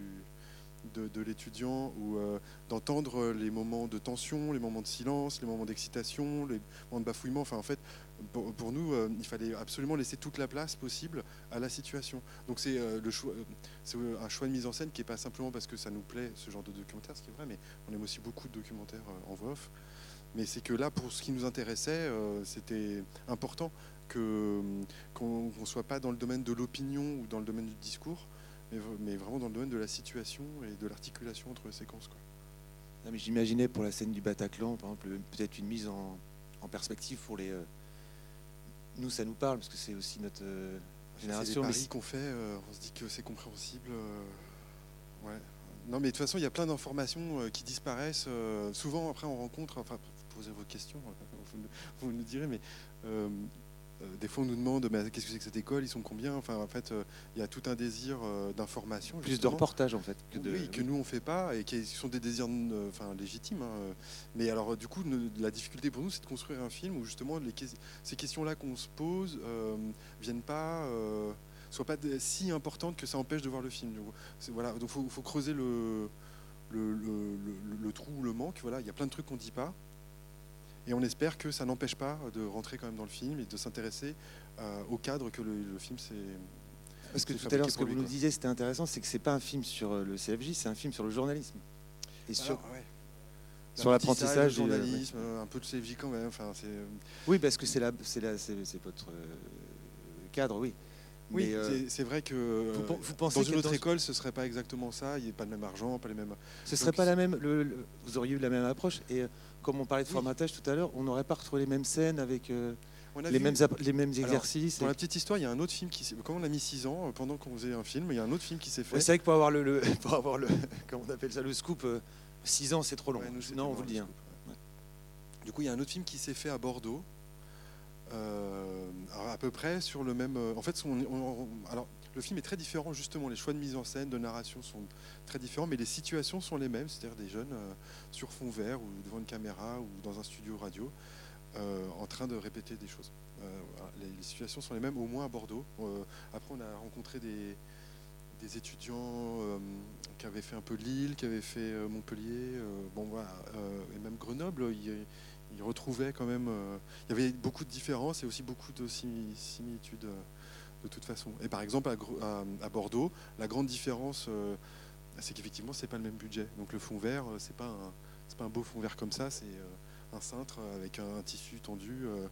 de, de l'étudiant ou euh, d'entendre les moments de tension, les moments de silence, les moments d'excitation, les moments de bafouillement. Enfin, en fait, pour, pour nous, euh, il fallait absolument laisser toute la place possible à la situation. Donc c'est, euh, le choix, c'est un choix de mise en scène qui n'est pas simplement parce que ça nous plaît, ce genre de documentaire, ce qui est vrai, mais on aime aussi beaucoup de documentaires euh, en voix off. Mais c'est que là, pour ce qui nous intéressait, euh, c'était important que, qu'on ne soit pas dans le domaine de l'opinion ou dans le domaine du discours, Mais, mais vraiment dans le domaine de la situation et de l'articulation entre les séquences, quoi. Non, mais j'imaginais pour la scène du Bataclan, par exemple, peut-être une mise en, en perspective pour les. Euh, nous, ça nous parle parce que c'est aussi notre euh, génération. C'est les paris mais... qu'on fait, euh, on se dit que c'est compréhensible. Euh, ouais. Non, mais de toute façon, il y a plein d'informations euh, qui disparaissent. Euh, souvent, après, on rencontre. Enfin, posez vos questions, euh, vous nous direz, mais. Euh, Des fois, on nous demande mais qu'est-ce que c'est que cette école, ils sont combien. Enfin, en fait, il y a tout un désir d'information. Plus justement. De reportage, en fait. Que de... Oui, que nous, on ne fait pas et qui sont des désirs enfin, légitimes. Hein. Mais alors, du coup, la difficulté pour nous, c'est de construire un film où, justement, les... ces questions-là qu'on se pose euh, viennent pas, euh, soient pas si importantes que ça empêche de voir le film. C'est, voilà. Donc, il faut, faut creuser le, le, le, le, le trou, le manque. Voilà. Il y a plein de trucs qu'on ne dit pas. Et on espère que ça n'empêche pas de rentrer quand même dans le film et de s'intéresser euh, au cadre que le, le film s'est. Parce que tout à l'heure, ce que vous nous disiez, c'était intéressant, c'est que c'est pas un film sur le C F J, c'est un film sur le journalisme et alors, sur, ouais. sur l'apprentissage du journalisme, euh, ouais. Un peu de C F J quand même. Enfin, c'est. Oui, parce que c'est la, c'est la, c'est, c'est votre cadre, oui. Oui, euh, c'est vrai que vous, vous pensez dans une autre dans... école, ce ne serait pas exactement ça. Il n'y a pas le même argent, pas les mêmes... Ce serait Donc, pas la même... Le, le, vous auriez eu la même approche. Et euh, comme on parlait de formatage oui. tout à l'heure, on n'aurait pas retrouvé les mêmes scènes avec euh, les, vu... mêmes les mêmes exercices. Alors, pour et... la petite histoire, il y a un autre film qui... Quand on a mis six ans, pendant qu'on faisait un film, il y a un autre film qui s'est fait... Ouais, c'est vrai que pour avoir le... le pour avoir le comment on appelle ça, le scoop, six ans, c'est trop long. Ouais, nous, non, on vous le dit. Hein. Ouais. Du coup, il y a un autre film qui s'est fait à Bordeaux. Euh, à peu près sur le même. En fait, on, on, on, alors, le film est très différent, justement. Les choix de mise en scène, de narration sont très différents, mais les situations sont les mêmes, c'est-à-dire des jeunes euh, sur fond vert ou devant une caméra ou dans un studio radio euh, en train de répéter des choses. Euh, les, les situations sont les mêmes, au moins à Bordeaux. Euh, après, on a rencontré des, des étudiants euh, qui avaient fait un peu Lille, qui avaient fait Montpellier, euh, bon, voilà, euh, et même Grenoble. Il, Il retrouvait quand même. Euh, il y avait beaucoup de différences et aussi beaucoup de similitudes euh, de toute façon. Et par exemple, à, à, à Bordeaux, la grande différence, euh, c'est qu'effectivement, c'est pas le même budget. Donc le fond vert, c'est pas un, c'est pas un beau fond vert comme ça. C'est euh, un cintre avec un, un tissu tendu. Euh,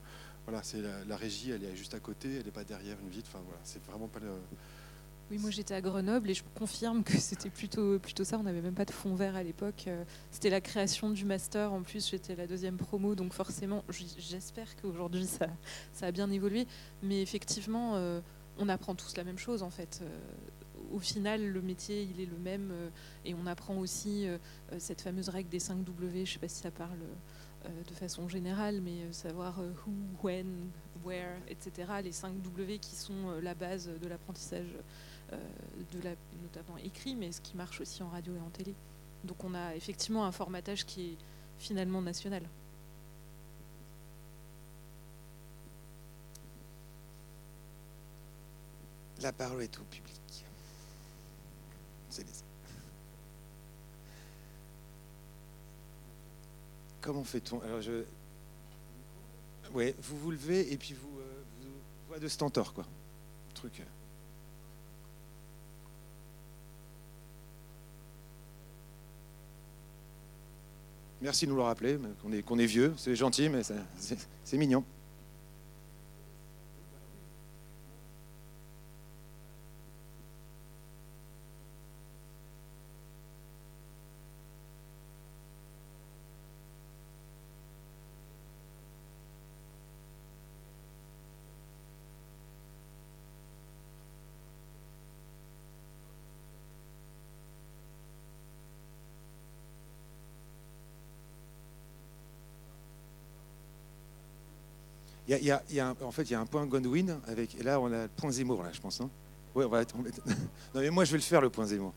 voilà, c'est la, la régie, elle est juste à côté, elle n'est pas derrière une vitre. Enfin voilà, c'est vraiment pas le. Oui, moi j'étais à Grenoble et je confirme que c'était plutôt, plutôt ça. On n'avait même pas de fond vert à l'époque. C'était la création du master. En plus, j'étais la deuxième promo. Donc forcément, j'espère qu'aujourd'hui, ça, ça a bien évolué. Mais effectivement, on apprend tous la même chose, en fait. Au final, le métier, il est le même. Et on apprend aussi cette fameuse règle des cinq W. Je ne sais pas si ça parle de façon générale, mais savoir who, when, where, et cetera. Les cinq W qui sont la base de l'apprentissage. De la, notamment écrit, mais ce qui marche aussi en radio et en télé. Donc on a effectivement un formatage qui est finalement national. La parole est au public. C'est les... Comment fait-on? Alors je... Ouais, vous vous levez et puis vous... Euh, vous... Voix de stentor, quoi. Truc... Merci de nous le rappeler, qu'on est, qu'on est vieux, c'est gentil, mais c'est mignon. Il y a, il y a un, en fait, il y a un point Godwin avec. Et là, on a le point Zemmour, là, je pense, non? Oui, on va tomber. Non, mais moi, je vais le faire, le point Zemmour.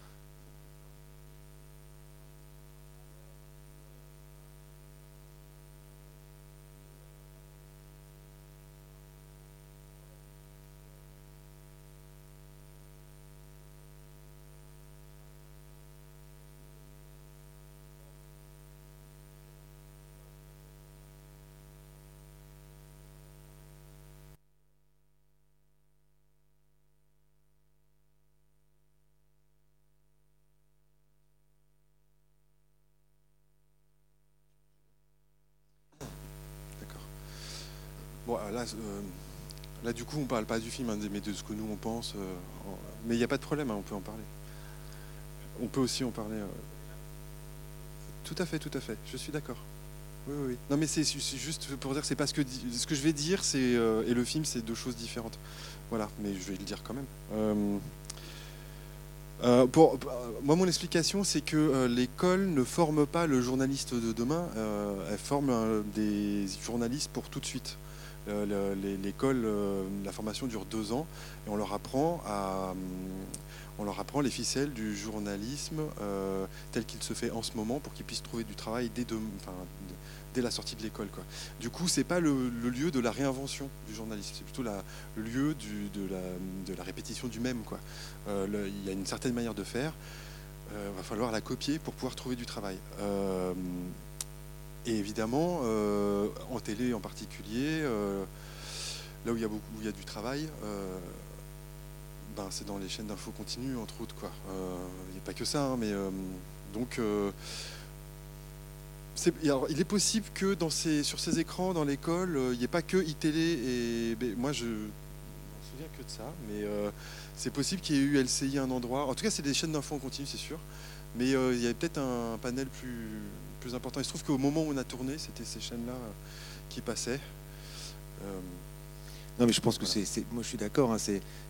Bon, là, euh, là, du coup, on ne parle pas du film, hein, mais de ce que nous, on pense. Euh, en... Mais il n'y a pas de problème, hein, on peut en parler. On peut aussi en parler. Euh... Tout à fait, tout à fait. Je suis d'accord. Oui, oui, oui. Non, mais c'est juste pour dire que c'est pas ce que ce que je vais dire, c'est euh, et le film, c'est deux choses différentes. Voilà, mais je vais le dire quand même. Euh... Euh, pour, moi, mon explication, c'est que euh, l'école ne forme pas le journaliste de demain. Euh, elle forme euh, des journalistes pour tout de suite. L'école, la formation dure deux ans et on leur apprend à, on leur apprend les ficelles du journalisme euh, tel qu'il se fait en ce moment pour qu'ils puissent trouver du travail dès, de, enfin, dès la sortie de l'école, quoi. Du coup, c'est pas le, le lieu de la réinvention du journalisme, c'est plutôt la, le lieu du, de, la, de la répétition du même, quoi. Euh, le, il y a une certaine manière de faire, euh, va falloir la copier pour pouvoir trouver du travail. Euh, Et évidemment, euh, en télé en particulier, euh, là où il y a beaucoup, où il y a du travail, euh, ben c'est dans les chaînes d'infos continues, entre autres, quoi. Euh, il n'y a pas que ça, hein, mais euh, donc, euh, c'est, alors, il est possible que dans ces, sur ces écrans, dans l'école, euh, il n'y ait pas que i-télé et ben, moi je. souviens que de ça, mais euh, c'est possible qu'il y ait eu L C I à un endroit. En tout cas, c'est des chaînes d'infos en continu, c'est sûr. Mais euh, il y avait peut-être un panel plus, plus important. Il se trouve qu'au moment où on a tourné, c'était ces chaînes-là euh, qui passaient. Euh, non, mais je pense voilà. que c'est... Moi, je suis d'accord, hein,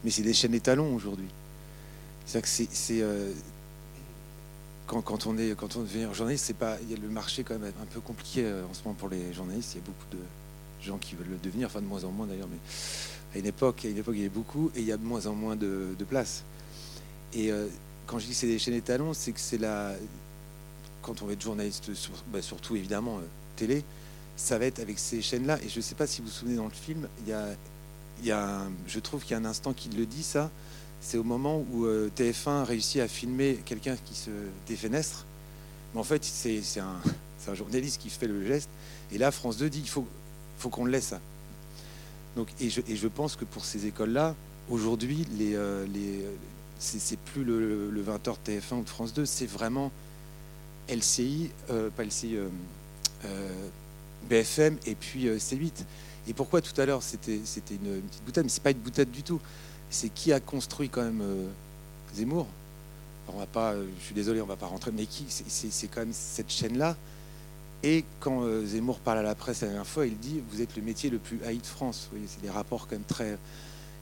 mais c'est des chaînes étalons aujourd'hui. C'est que c'est... Euh, quand, quand, on est, quand on devient journaliste, c'est pas... Il y a le marché quand même un peu compliqué euh, en ce moment pour les journalistes. Il y a beaucoup de gens qui veulent le devenir, enfin de moins en moins d'ailleurs, mais à une époque, à une époque il y avait beaucoup et il y a de moins en moins de, de place. Et euh, quand je dis que c'est des chaînes étalons, c'est que c'est la... Quand on va être journaliste, sur, bah, surtout évidemment euh, télé, ça va être avec ces chaînes-là. Et je ne sais pas si vous vous souvenez dans le film, il y a, il y a un, je trouve qu'il y a un instant qui le dit, ça, c'est au moment où euh, T F un réussit à filmer quelqu'un qui se défénestre. Mais en fait, c'est un, un journaliste qui fait le geste. Et là, France deux dit, il faut... faut qu'on le laisse. Donc, et, je, et je pense que pour ces écoles-là, aujourd'hui, les, euh, les, c'est plus le, le vingt heures de T F un ou de France deux, c'est vraiment L C I, euh, pas L C I, euh, euh, B F M et puis euh, C huit. Et pourquoi tout à l'heure, c'était c'était une, une petite boutade, mais c'est pas une boutade du tout. C'est qui a construit quand même euh, Zemmour. Alors on va pas, je suis désolé, on va pas rentrer, mais qui, c'est quand même cette chaîne-là. Et quand euh, Zemmour parle à la presse la dernière fois, il dit « Vous êtes le métier le plus haï de France ». Vous voyez, c'est des rapports quand même très...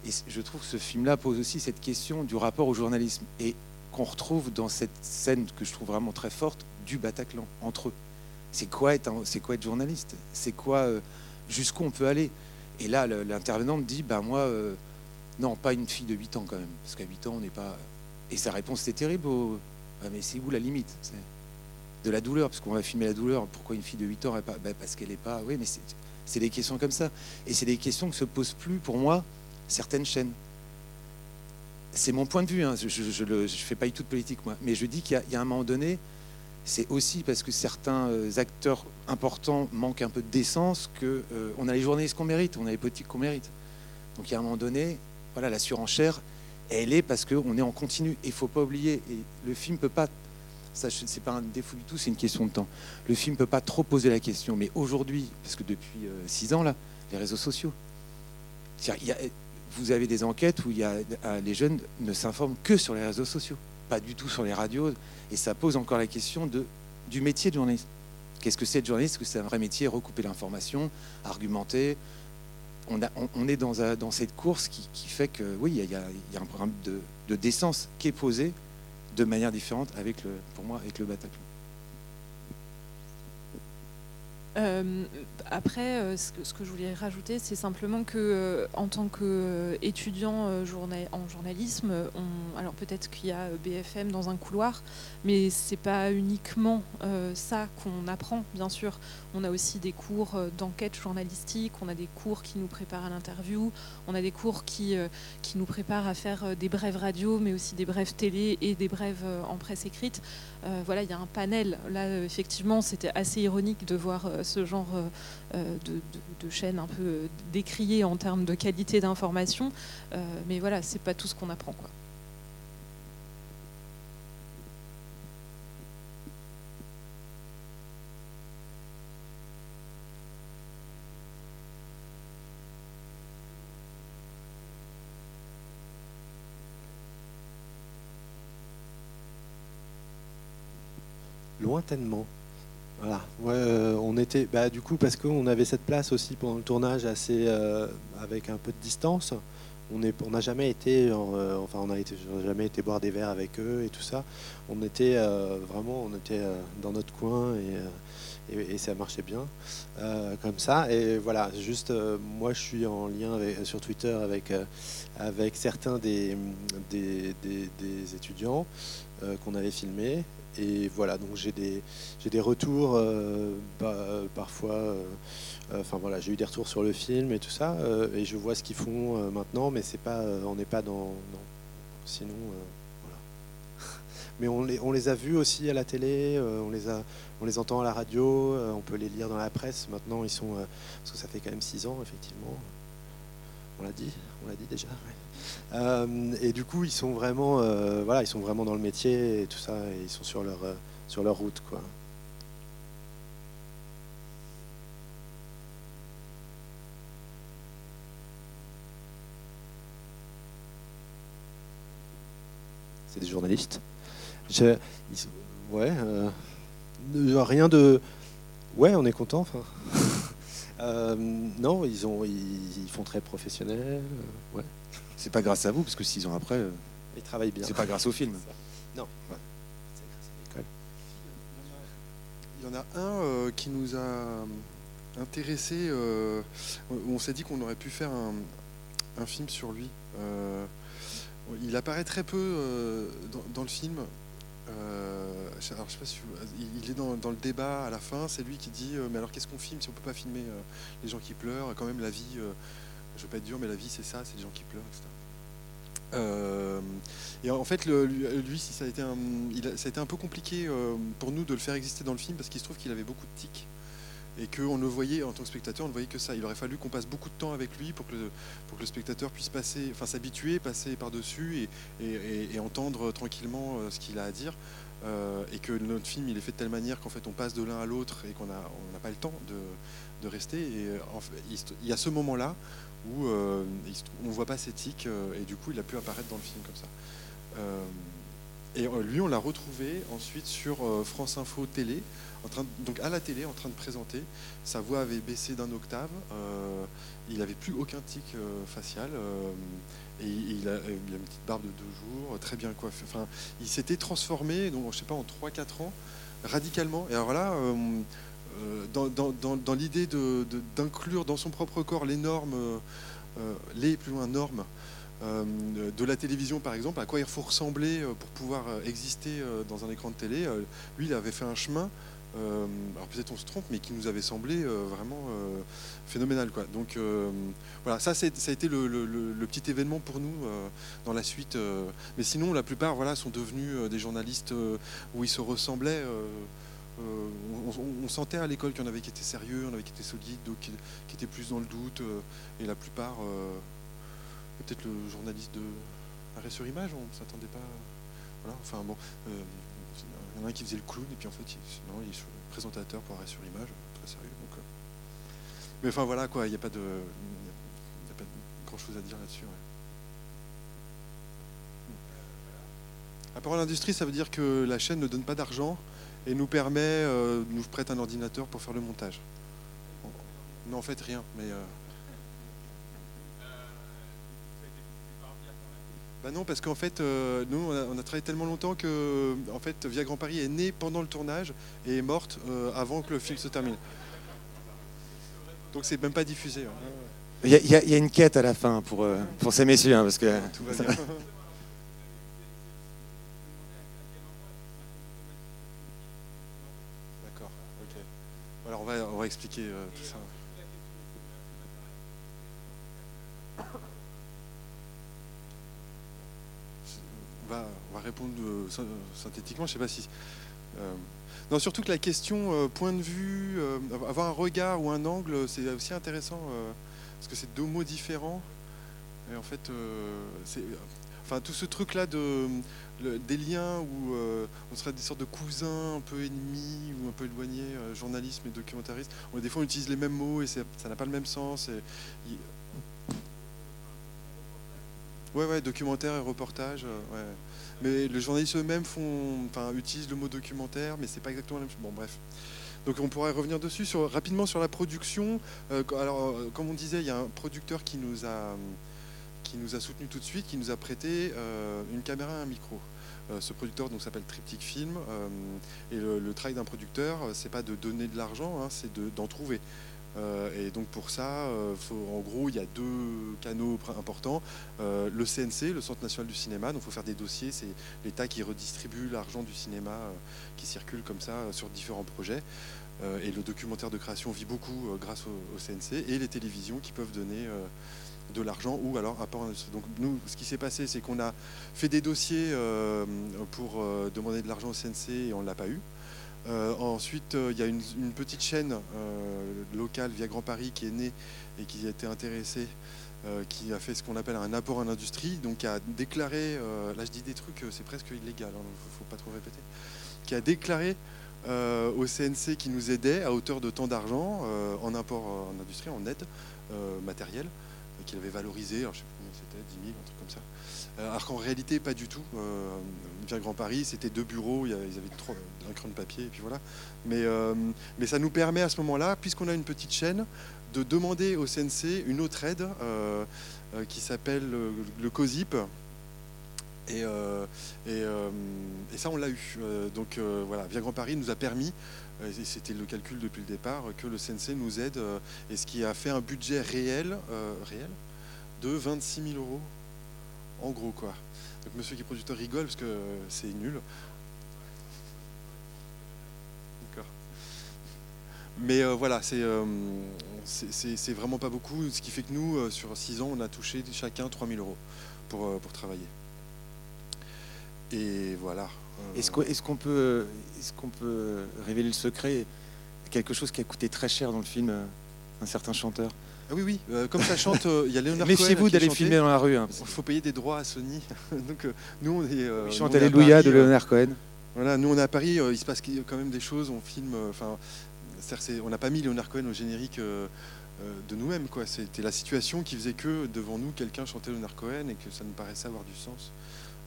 Et je trouve que ce film-là pose aussi cette question du rapport au journalisme et qu'on retrouve dans cette scène que je trouve vraiment très forte du Bataclan, entre eux. C'est quoi, quoi être journaliste? C'est quoi... Euh, jusqu'où on peut aller? Et là, l'intervenante dit bah, « Ben moi, euh, non, pas une fille de huit ans quand même, parce qu'à huit ans, on n'est pas... » Et sa réponse, c'est terrible au... ah, mais c'est où la limite? De la douleur, parce qu'on va filmer la douleur. Pourquoi une fille de huit ans est pas, ben parce qu'elle n'est pas... Oui, mais c'est des questions comme ça. Et c'est des questions que se posent plus, pour moi, certaines chaînes. C'est mon point de vue. Hein. Je ne fais pas du tout de politique, moi. Mais je dis qu'il y, y a un moment donné, c'est aussi parce que certains acteurs importants manquent un peu de décence que euh, on a les journalistes qu'on mérite, on a les politiques qu'on mérite. Donc il y a un moment donné, voilà, la surenchère, elle est parce qu'on est en continu. Et il ne faut pas oublier. Et le film ne peut pas... Ça, c'est pas un défaut du tout, c'est une question de temps. Le film peut pas trop poser la question, mais aujourd'hui, parce que depuis euh, six ans là, les réseaux sociaux. Il y a, vous avez des enquêtes où il y a, les jeunes ne s'informent que sur les réseaux sociaux, pas du tout sur les radios, et ça pose encore la question de du métier de journaliste. Qu'est-ce que c'est de journaliste? Est-ce que c'est un vrai métier? Recouper l'information, argumenter. On, a, on, on est dans, un, dans cette course qui, qui fait que oui, il y, y, y a un programme de, de décence qui est posé de manière différente avec le, pour moi, avec le Bataclan. Euh, après, ce que, ce que je voulais rajouter, c'est simplement que en tant qu'étudiant journa en journalisme, on, alors peut-être qu'il y a B F M dans un couloir, mais c'est pas uniquement euh, ça qu'on apprend, bien sûr. On a aussi des cours d'enquête journalistique, on a des cours qui nous préparent à l'interview, on a des cours qui, euh, qui nous préparent à faire des brèves radio, mais aussi des brèves télé et des brèves en presse écrite. Euh, voilà, il y a un panel. Là, effectivement, c'était assez ironique de voir ce genre euh, de, de, de chaîne un peu décriée en termes de qualité d'information. Euh, mais voilà, c'est pas tout ce qu'on apprend, quoi. Lointainement. Voilà. Ouais, euh, on était, bah, du coup, parce qu'on avait cette place aussi pendant le tournage, assez euh, avec un peu de distance. On est, on n'a jamais été, euh, enfin, on n'a jamais été boire des verres avec eux et tout ça. On était euh, vraiment, on était euh, dans notre coin et, euh, et, et ça marchait bien euh, comme ça. Et voilà, juste, euh, moi, je suis en lien avec, sur Twitter avec euh, avec certains des des, des, des étudiants euh, qu'on avait filmés. Et voilà, donc j'ai des, j'ai des retours euh, bah, parfois, euh, enfin voilà, j'ai eu des retours sur le film et tout ça, euh, et je vois ce qu'ils font euh, maintenant, mais c'est pas, euh, on n'est pas dans, non. Sinon, euh, voilà. Mais on les, on les a vus aussi à la télé, euh, on les a, on les entend à la radio, euh, on peut les lire dans la presse. Maintenant, ils sont, euh, parce que ça fait quand même six ans, effectivement. On l'a dit, on l'a dit déjà. Ouais. Euh, et du coup, ils sont vraiment, euh, voilà, ils sont vraiment dans le métier et tout ça, et ils sont sur leur, euh, sur leur route, quoi. c'est des journalistes. Je, ils, ouais, euh, rien de. Ouais, on est content. Enfin, euh, non, ils ont, ils, ils font très professionnel. Euh, ouais. C'est pas grâce à vous, parce que six ans après, euh, ils travaillent bien. C'est pas grâce au film. Non. Ouais. C'est grâce à l'école. Il y en a un euh, qui nous a intéressé. Euh, on s'est dit qu'on aurait pu faire un, un film sur lui. Euh, il apparaît très peu euh, dans, dans le film. Euh, alors, je sais pas si vous, il est dans, dans le débat à la fin. C'est lui qui dit euh, mais alors qu'est-ce qu'on filme si on peut pas filmer euh, les gens qui pleurent? Quand même, la vie, euh, je veux pas être dur, mais la vie c'est ça, c'est les gens qui pleurent, et cetera. Euh, et en fait, le, lui, ça a été un, il a, ça a été un peu compliqué euh, pour nous de le faire exister dans le film parce qu'il se trouve qu'il avait beaucoup de tics. Et qu'on ne voyait, en tant que spectateur, on ne voyait que ça. Il aurait fallu qu'on passe beaucoup de temps avec lui pour que le, pour que le spectateur puisse passer, enfin, s'habituer, passer par-dessus et, et, et, et entendre tranquillement ce qu'il a à dire. Euh, et que notre film, il est fait de telle manière qu'en fait, on passe de l'un à l'autre et qu'on n'a on n'a pas le temps de, de rester. Et en fait, il y a ce moment-là où euh, on ne voit pas ses tics et du coup, il a pu apparaître dans le film comme ça. Euh, Et lui, on l'a retrouvé ensuite sur France Info Télé, en train de, donc à la télé, en train de présenter. Sa voix avait baissé d'un octave, euh, il n'avait plus aucun tic euh, facial, euh, et, et il, a, il a une petite barbe de deux jours, très bien coiffé. Enfin, il s'était transformé, donc, je sais pas, en trois quatre ans, radicalement. Et alors là, euh, dans, dans, dans, dans l'idée de, de, d'inclure dans son propre corps les normes, euh, les plus loin normes, Euh, de la télévision par exemple, à quoi il faut ressembler pour pouvoir exister dans un écran de télé. Lui, il avait fait un chemin, euh, alors peut-être on se trompe, mais qui nous avait semblé euh, vraiment euh, phénoménal, quoi. Donc euh, voilà, ça, ça a été le, le, le petit événement pour nous euh, dans la suite. Euh, mais sinon, la plupart, voilà, sont devenus des journalistes euh, où ils se ressemblaient. Euh, Euh, on, on sentait à l'école qu'il y en avait qui étaient sérieux, il y en avait qui étaient solides, d'autres qui, qui étaient plus dans le doute, euh, et la plupart... Euh, peut-être le journaliste de Arrêt sur image, on ne s'attendait pas. Voilà, enfin bon, euh, il y en a un qui faisait le clown, et puis en fait, il, non, il est présentateur pour Arrêt sur image, très sérieux. Donc, euh. Mais enfin voilà, quoi, il n'y a pas de, y a pas grand-chose à dire là-dessus. Ouais. À part l'industrie, ça veut dire que la chaîne ne donne pas d'argent et nous permet, euh, nous prête un ordinateur pour faire le montage. Bon. Non, en fait, rien, mais. Euh, Ben non, parce qu'en fait, euh, nous, on a, on a travaillé tellement longtemps que en fait, Via Grand Paris est née pendant le tournage et est morte euh, avant que le film se termine. Donc c'est même pas diffusé. Hein. Il, y a, il y a une quête à la fin pour, euh, pour ces messieurs, hein, parce que... Tout va bien. D'accord, ok. Alors on va, on va expliquer euh, tout ça. On va, on va répondre synthétiquement, je sais pas si... Euh... Non, surtout que la question euh, point de vue, euh, avoir un regard ou un angle, c'est aussi intéressant, euh, parce que c'est deux mots différents. Et en fait, euh, c'est... Enfin, tout ce truc-là de, le, des liens où euh, on serait des sortes de cousins un peu ennemis ou un peu éloignés, euh, journalisme et documentarisme, on, des fois on utilise les mêmes mots et ça n'a pas le même sens. Et, y... Ouais, ouais, documentaire et reportage. Ouais. Mais les journalistes eux-mêmes font, enfin, utilisent le mot documentaire, mais c'est pas exactement la même chose. Bon, bref. Donc on pourrait revenir dessus sur, rapidement sur la production. Euh, alors, comme on disait, il y a un producteur qui nous a, qui nous a soutenu tout de suite, qui nous a prêté euh, une caméra et un micro. Euh, ce producteur donc s'appelle Triptych Film. Euh, et le, le travail d'un producteur, c'est pas de donner de l'argent, hein, c'est de, d'en trouver. Euh, et donc pour ça, euh, faut, en gros, il y a deux canaux importants. Euh, le C N C, le Centre National du Cinéma, donc il faut faire des dossiers, c'est l'État qui redistribue l'argent du cinéma euh, qui circule comme ça euh, sur différents projets. Euh, et le documentaire de création vit beaucoup euh, grâce au, au C N C et les télévisions qui peuvent donner euh, de l'argent ou alors apport. Donc nous, ce qui s'est passé, c'est qu'on a fait des dossiers euh, pour euh, demander de l'argent au C N C et on ne l'a pas eu. Euh, ensuite, il euh, y a une, une petite chaîne euh, locale Via Grand Paris qui est née et qui a été intéressée, euh, qui a fait ce qu'on appelle un apport à l'industrie, donc qui a déclaré, euh, là je dis des trucs, c'est presque illégal, il hein, ne faut pas trop répéter, qui a déclaré euh, au C N C qui nous aidait à hauteur de tant d'argent euh, en apport en industrie, en aide euh, matérielle, qu'il avait valorisé, alors je ne sais plus combien c'était, dix mille, un truc comme ça. Euh, alors qu'en réalité, pas du tout. Euh, Via Grand Paris, c'était deux bureaux, il y avait, ils avaient trois, un cran de papier, et puis voilà. Mais, euh, mais ça nous permet à ce moment-là, puisqu'on a une petite chaîne, de demander au C N C une autre aide euh, euh, qui s'appelle le, le Cosip. Et, euh, et, euh, et ça, on l'a eu. Euh, donc euh, voilà, Via Grand Paris nous a permis, euh, et c'était le calcul depuis le départ, que le C N C nous aide, euh, et ce qui a fait un budget réel, euh, réel de vingt-six mille euros, en gros quoi. Donc monsieur qui est producteur rigole parce que euh, c'est nul. D'accord. Mais euh, voilà, c'est euh, c'est vraiment pas beaucoup, ce qui fait que nous, euh, sur six ans, on a touché chacun trois mille euros pour, euh, pour travailler. Et voilà. Est-ce qu'on est-ce qu'on peut, est-ce qu'on peut révéler le secret, quelque chose qui a coûté très cher dans le film, un certain chanteur? Ah oui, oui. Euh, comme ça chante, il euh, y a Léonard Cohen. Méfiez-vous d'aller filmer dans la rue. Il hein, faut payer des droits à Sony. Donc euh, nous, on est. Euh, chante Alléluia de Léonard Cohen. Voilà. Nous, on est à Paris. Euh, il se passe quand même des choses. On filme. Enfin, euh, on n'a pas mis Léonard Cohen au générique. Euh, de nous-mêmes, quoi. C'était la situation qui faisait que devant nous, quelqu'un chantait Léonard Cohen et que ça nous paraissait avoir du sens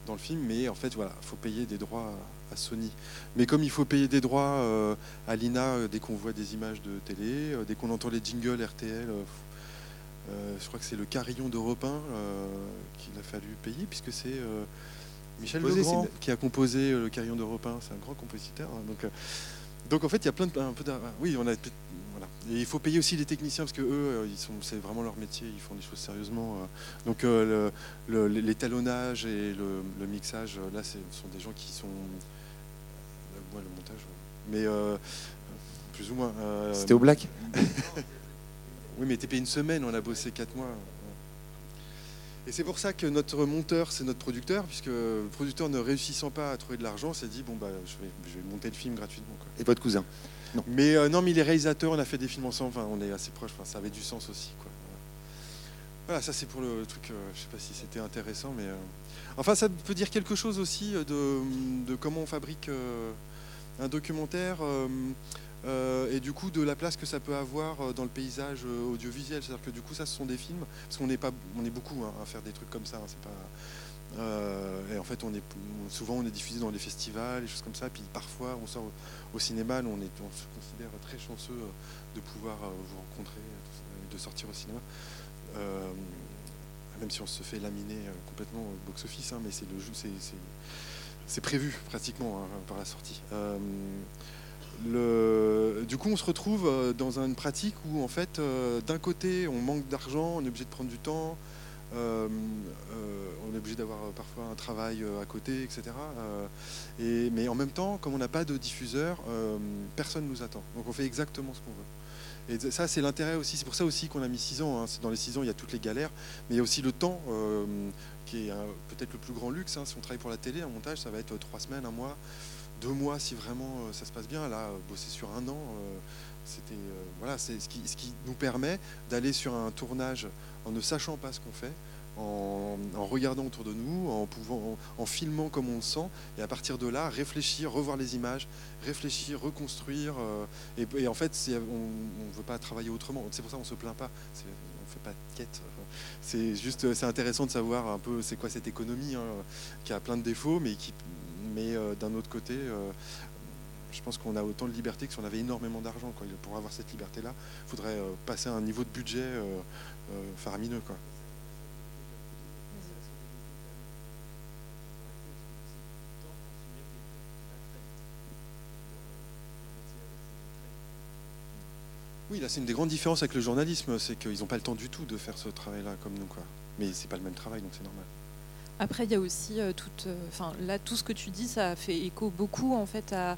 dans le film. Mais en fait, voilà, il faut payer des droits à Sony. Mais comme il faut payer des droits euh, à l'I N A dès qu'on voit des images de télé, euh, dès qu'on entend les jingles R T L, euh, euh, je crois que c'est le carillon d'Europe un euh, qu'il a fallu payer, puisque c'est euh, Michel Legrand qui a composé euh, le carillon d'Europe un. C'est un grand compositeur. Hein, donc, euh, donc en fait, il y a plein de... Un peu de oui, on a... Voilà. Et il faut payer aussi les techniciens parce que eux, ils sont, c'est vraiment leur métier, ils font des choses sérieusement. Donc euh, le, le, l'étalonnage et le, le mixage, là, ce sont des gens qui sont... Ouais, le montage, ouais. Mais euh, plus ou moins... Euh... C'était au black. Oui, mais t'es payé une semaine, on a bossé quatre mois. Et c'est pour ça que notre monteur, c'est notre producteur, puisque le producteur ne réussissant pas à trouver de l'argent, s'est dit, bon, bah, je vais, je vais monter le film gratuitement, quoi. Et votre cousin? Non. Mais euh, non, mais les réalisateurs, on a fait des films ensemble, enfin, on est assez proches, enfin, ça avait du sens aussi, quoi. Voilà, ça c'est pour le truc, euh, je sais pas si c'était intéressant, mais... Euh... Enfin, ça peut dire quelque chose aussi de, de comment on fabrique euh, un documentaire, euh, euh, et du coup de la place que ça peut avoir dans le paysage audiovisuel. C'est-à-dire que du coup, ça, ce sont des films, parce qu'on est, pas, on est beaucoup hein, à faire des trucs comme ça, hein, c'est pas... Euh, et en fait, on est souvent on est diffusé dans les festivals, des choses comme ça. Puis parfois, on sort au, au cinéma. Nous, on, est, on se considère très chanceux de pouvoir vous rencontrer, de sortir au cinéma. Euh, même si on se fait laminer complètement au box-office, hein, mais c'est le jeu, c'est, c'est, c'est prévu pratiquement hein, par la sortie. Euh, Le... Du coup, on se retrouve dans une pratique où, en fait, euh, d'un côté, on manque d'argent, on est obligé de prendre du temps, euh, euh, on est obligé d'avoir parfois un travail à côté, et cetera. Euh, et, mais en même temps, comme on n'a pas de diffuseur, euh, personne ne nous attend. Donc, on fait exactement ce qu'on veut. Et ça, c'est l'intérêt aussi. C'est pour ça aussi qu'on a mis six ans. Hein. Dans les six ans, il y a toutes les galères, mais il y a aussi le temps euh, qui est euh, peut-être le plus grand luxe. Hein. Si on travaille pour la télé, un montage, ça va être trois semaines, un mois. Deux mois, si vraiment ça se passe bien. Là, bosser sur un an, euh, c'était euh, voilà, c'est ce qui, ce qui nous permet d'aller sur un tournage en ne sachant pas ce qu'on fait, en, en regardant autour de nous, en pouvant, en, en filmant comme on le sent, et à partir de là, réfléchir, revoir les images, réfléchir, reconstruire. Euh, et, et en fait, c'est, on ne veut pas travailler autrement. C'est pour ça qu'on ne se plaint pas. C'est, fait pas de quête. C'est juste, c'est intéressant de savoir un peu c'est quoi cette économie hein, qui a plein de défauts, mais qui, mais euh, d'un autre côté, euh, je pense qu'on a autant de liberté que si on avait énormément d'argent, quoi. Pour avoir cette liberté-là, il faudrait euh, passer à un niveau de budget euh, euh, faramineux, quoi. Oui, là, c'est une des grandes différences avec le journalisme, c'est qu'ils n'ont pas le temps du tout de faire ce travail-là comme nous, quoi. Mais c'est pas le même travail, donc c'est normal. Après, il y a aussi euh, toute, enfin euh, là, tout ce que tu dis, ça fait écho beaucoup en fait à,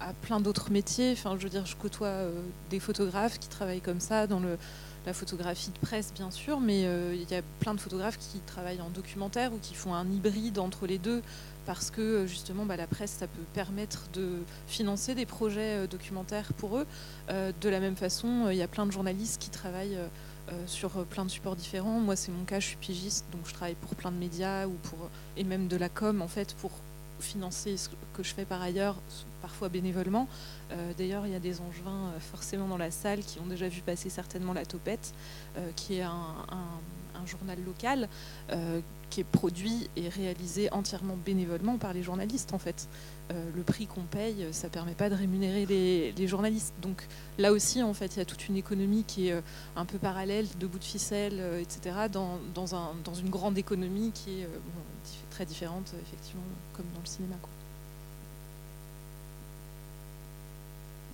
à plein d'autres métiers. Enfin, je veux dire, je côtoie euh, des photographes qui travaillent comme ça dans le la photographie de presse, bien sûr, mais euh, il y a plein de photographes qui travaillent en documentaire ou qui font un hybride entre les deux, parce que justement bah, la presse, ça peut permettre de financer des projets documentaires pour eux. Euh, de la même façon, il y a plein de journalistes qui travaillent euh, sur plein de supports différents. Moi, c'est mon cas, je suis pigiste, donc je travaille pour plein de médias ou pour, et même de la com, en fait, pour financer ce que je fais par ailleurs, parfois bénévolement. Euh, d'ailleurs, il y a des Angevins euh, forcément dans la salle qui ont déjà vu passer certainement la Topette, euh, qui est un, un un journal local euh, qui est produit et réalisé entièrement bénévolement par les journalistes en fait. Euh, le prix qu'on paye, ça ne permet pas de rémunérer les, les journalistes. Donc là aussi, en fait, il y a toute une économie qui est euh, un peu parallèle, de bout de ficelle, euh, et cetera, dans, dans, un, dans une grande économie qui est euh, bon, diff- très différente, effectivement, comme dans le cinéma, quoi.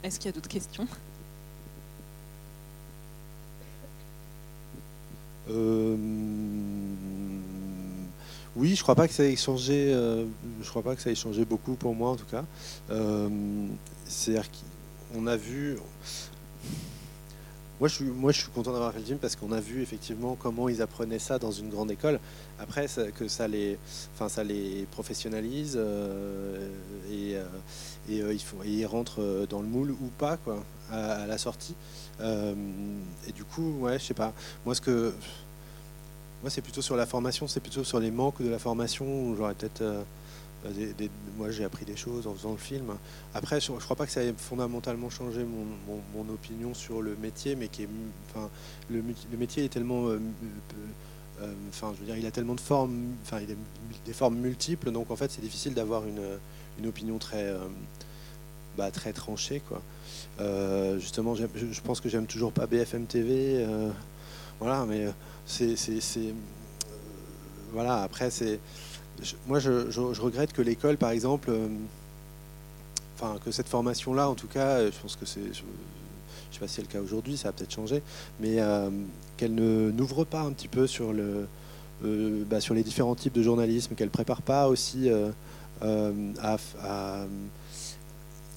Est-ce qu'il y a d'autres questions ? Euh... Oui, je crois pas que ça ait changé. Euh, je crois pas que ça ait changé beaucoup pour moi en tout cas. Euh, c'est-à-dire qu'on a vu. Moi, je suis, moi, je suis content d'avoir fait le film parce qu'on a vu effectivement comment ils apprenaient ça dans une grande école. Après, ça, que ça les, enfin, ça les professionnalise euh, et, euh, et euh, ils font, et ils rentrent dans le moule ou pas quoi à, à la sortie. Euh, et du coup, ouais, je sais pas. Moi, ce que Moi, c'est plutôt sur la formation, c'est plutôt sur les manques de la formation. J'aurais peut-être, euh, des, des, moi, j'ai appris des choses en faisant le film. Après, je ne crois pas que ça ait fondamentalement changé mon, mon, mon opinion sur le métier, mais qui est, enfin, le, le métier est tellement, euh, euh, enfin, je veux dire, il a tellement de formes, enfin, il a des formes multiples. Donc, en fait, c'est difficile d'avoir une, une opinion très, euh, bah, très tranchée, quoi. Euh, justement, je, je pense que j'aime toujours pas B F M T V, euh, voilà, mais. C'est, c'est, c'est euh, voilà. Après, c'est je, moi, je, je, je regrette que l'école, par exemple, euh, enfin que cette formation-là, en tout cas, je pense que c'est, je, je sais pas si c'est le cas aujourd'hui, ça a peut-être changé, mais euh, qu'elle ne n'ouvre pas un petit peu sur le, euh, bah, sur les différents types de journalisme, qu'elle prépare pas aussi euh, euh, à, à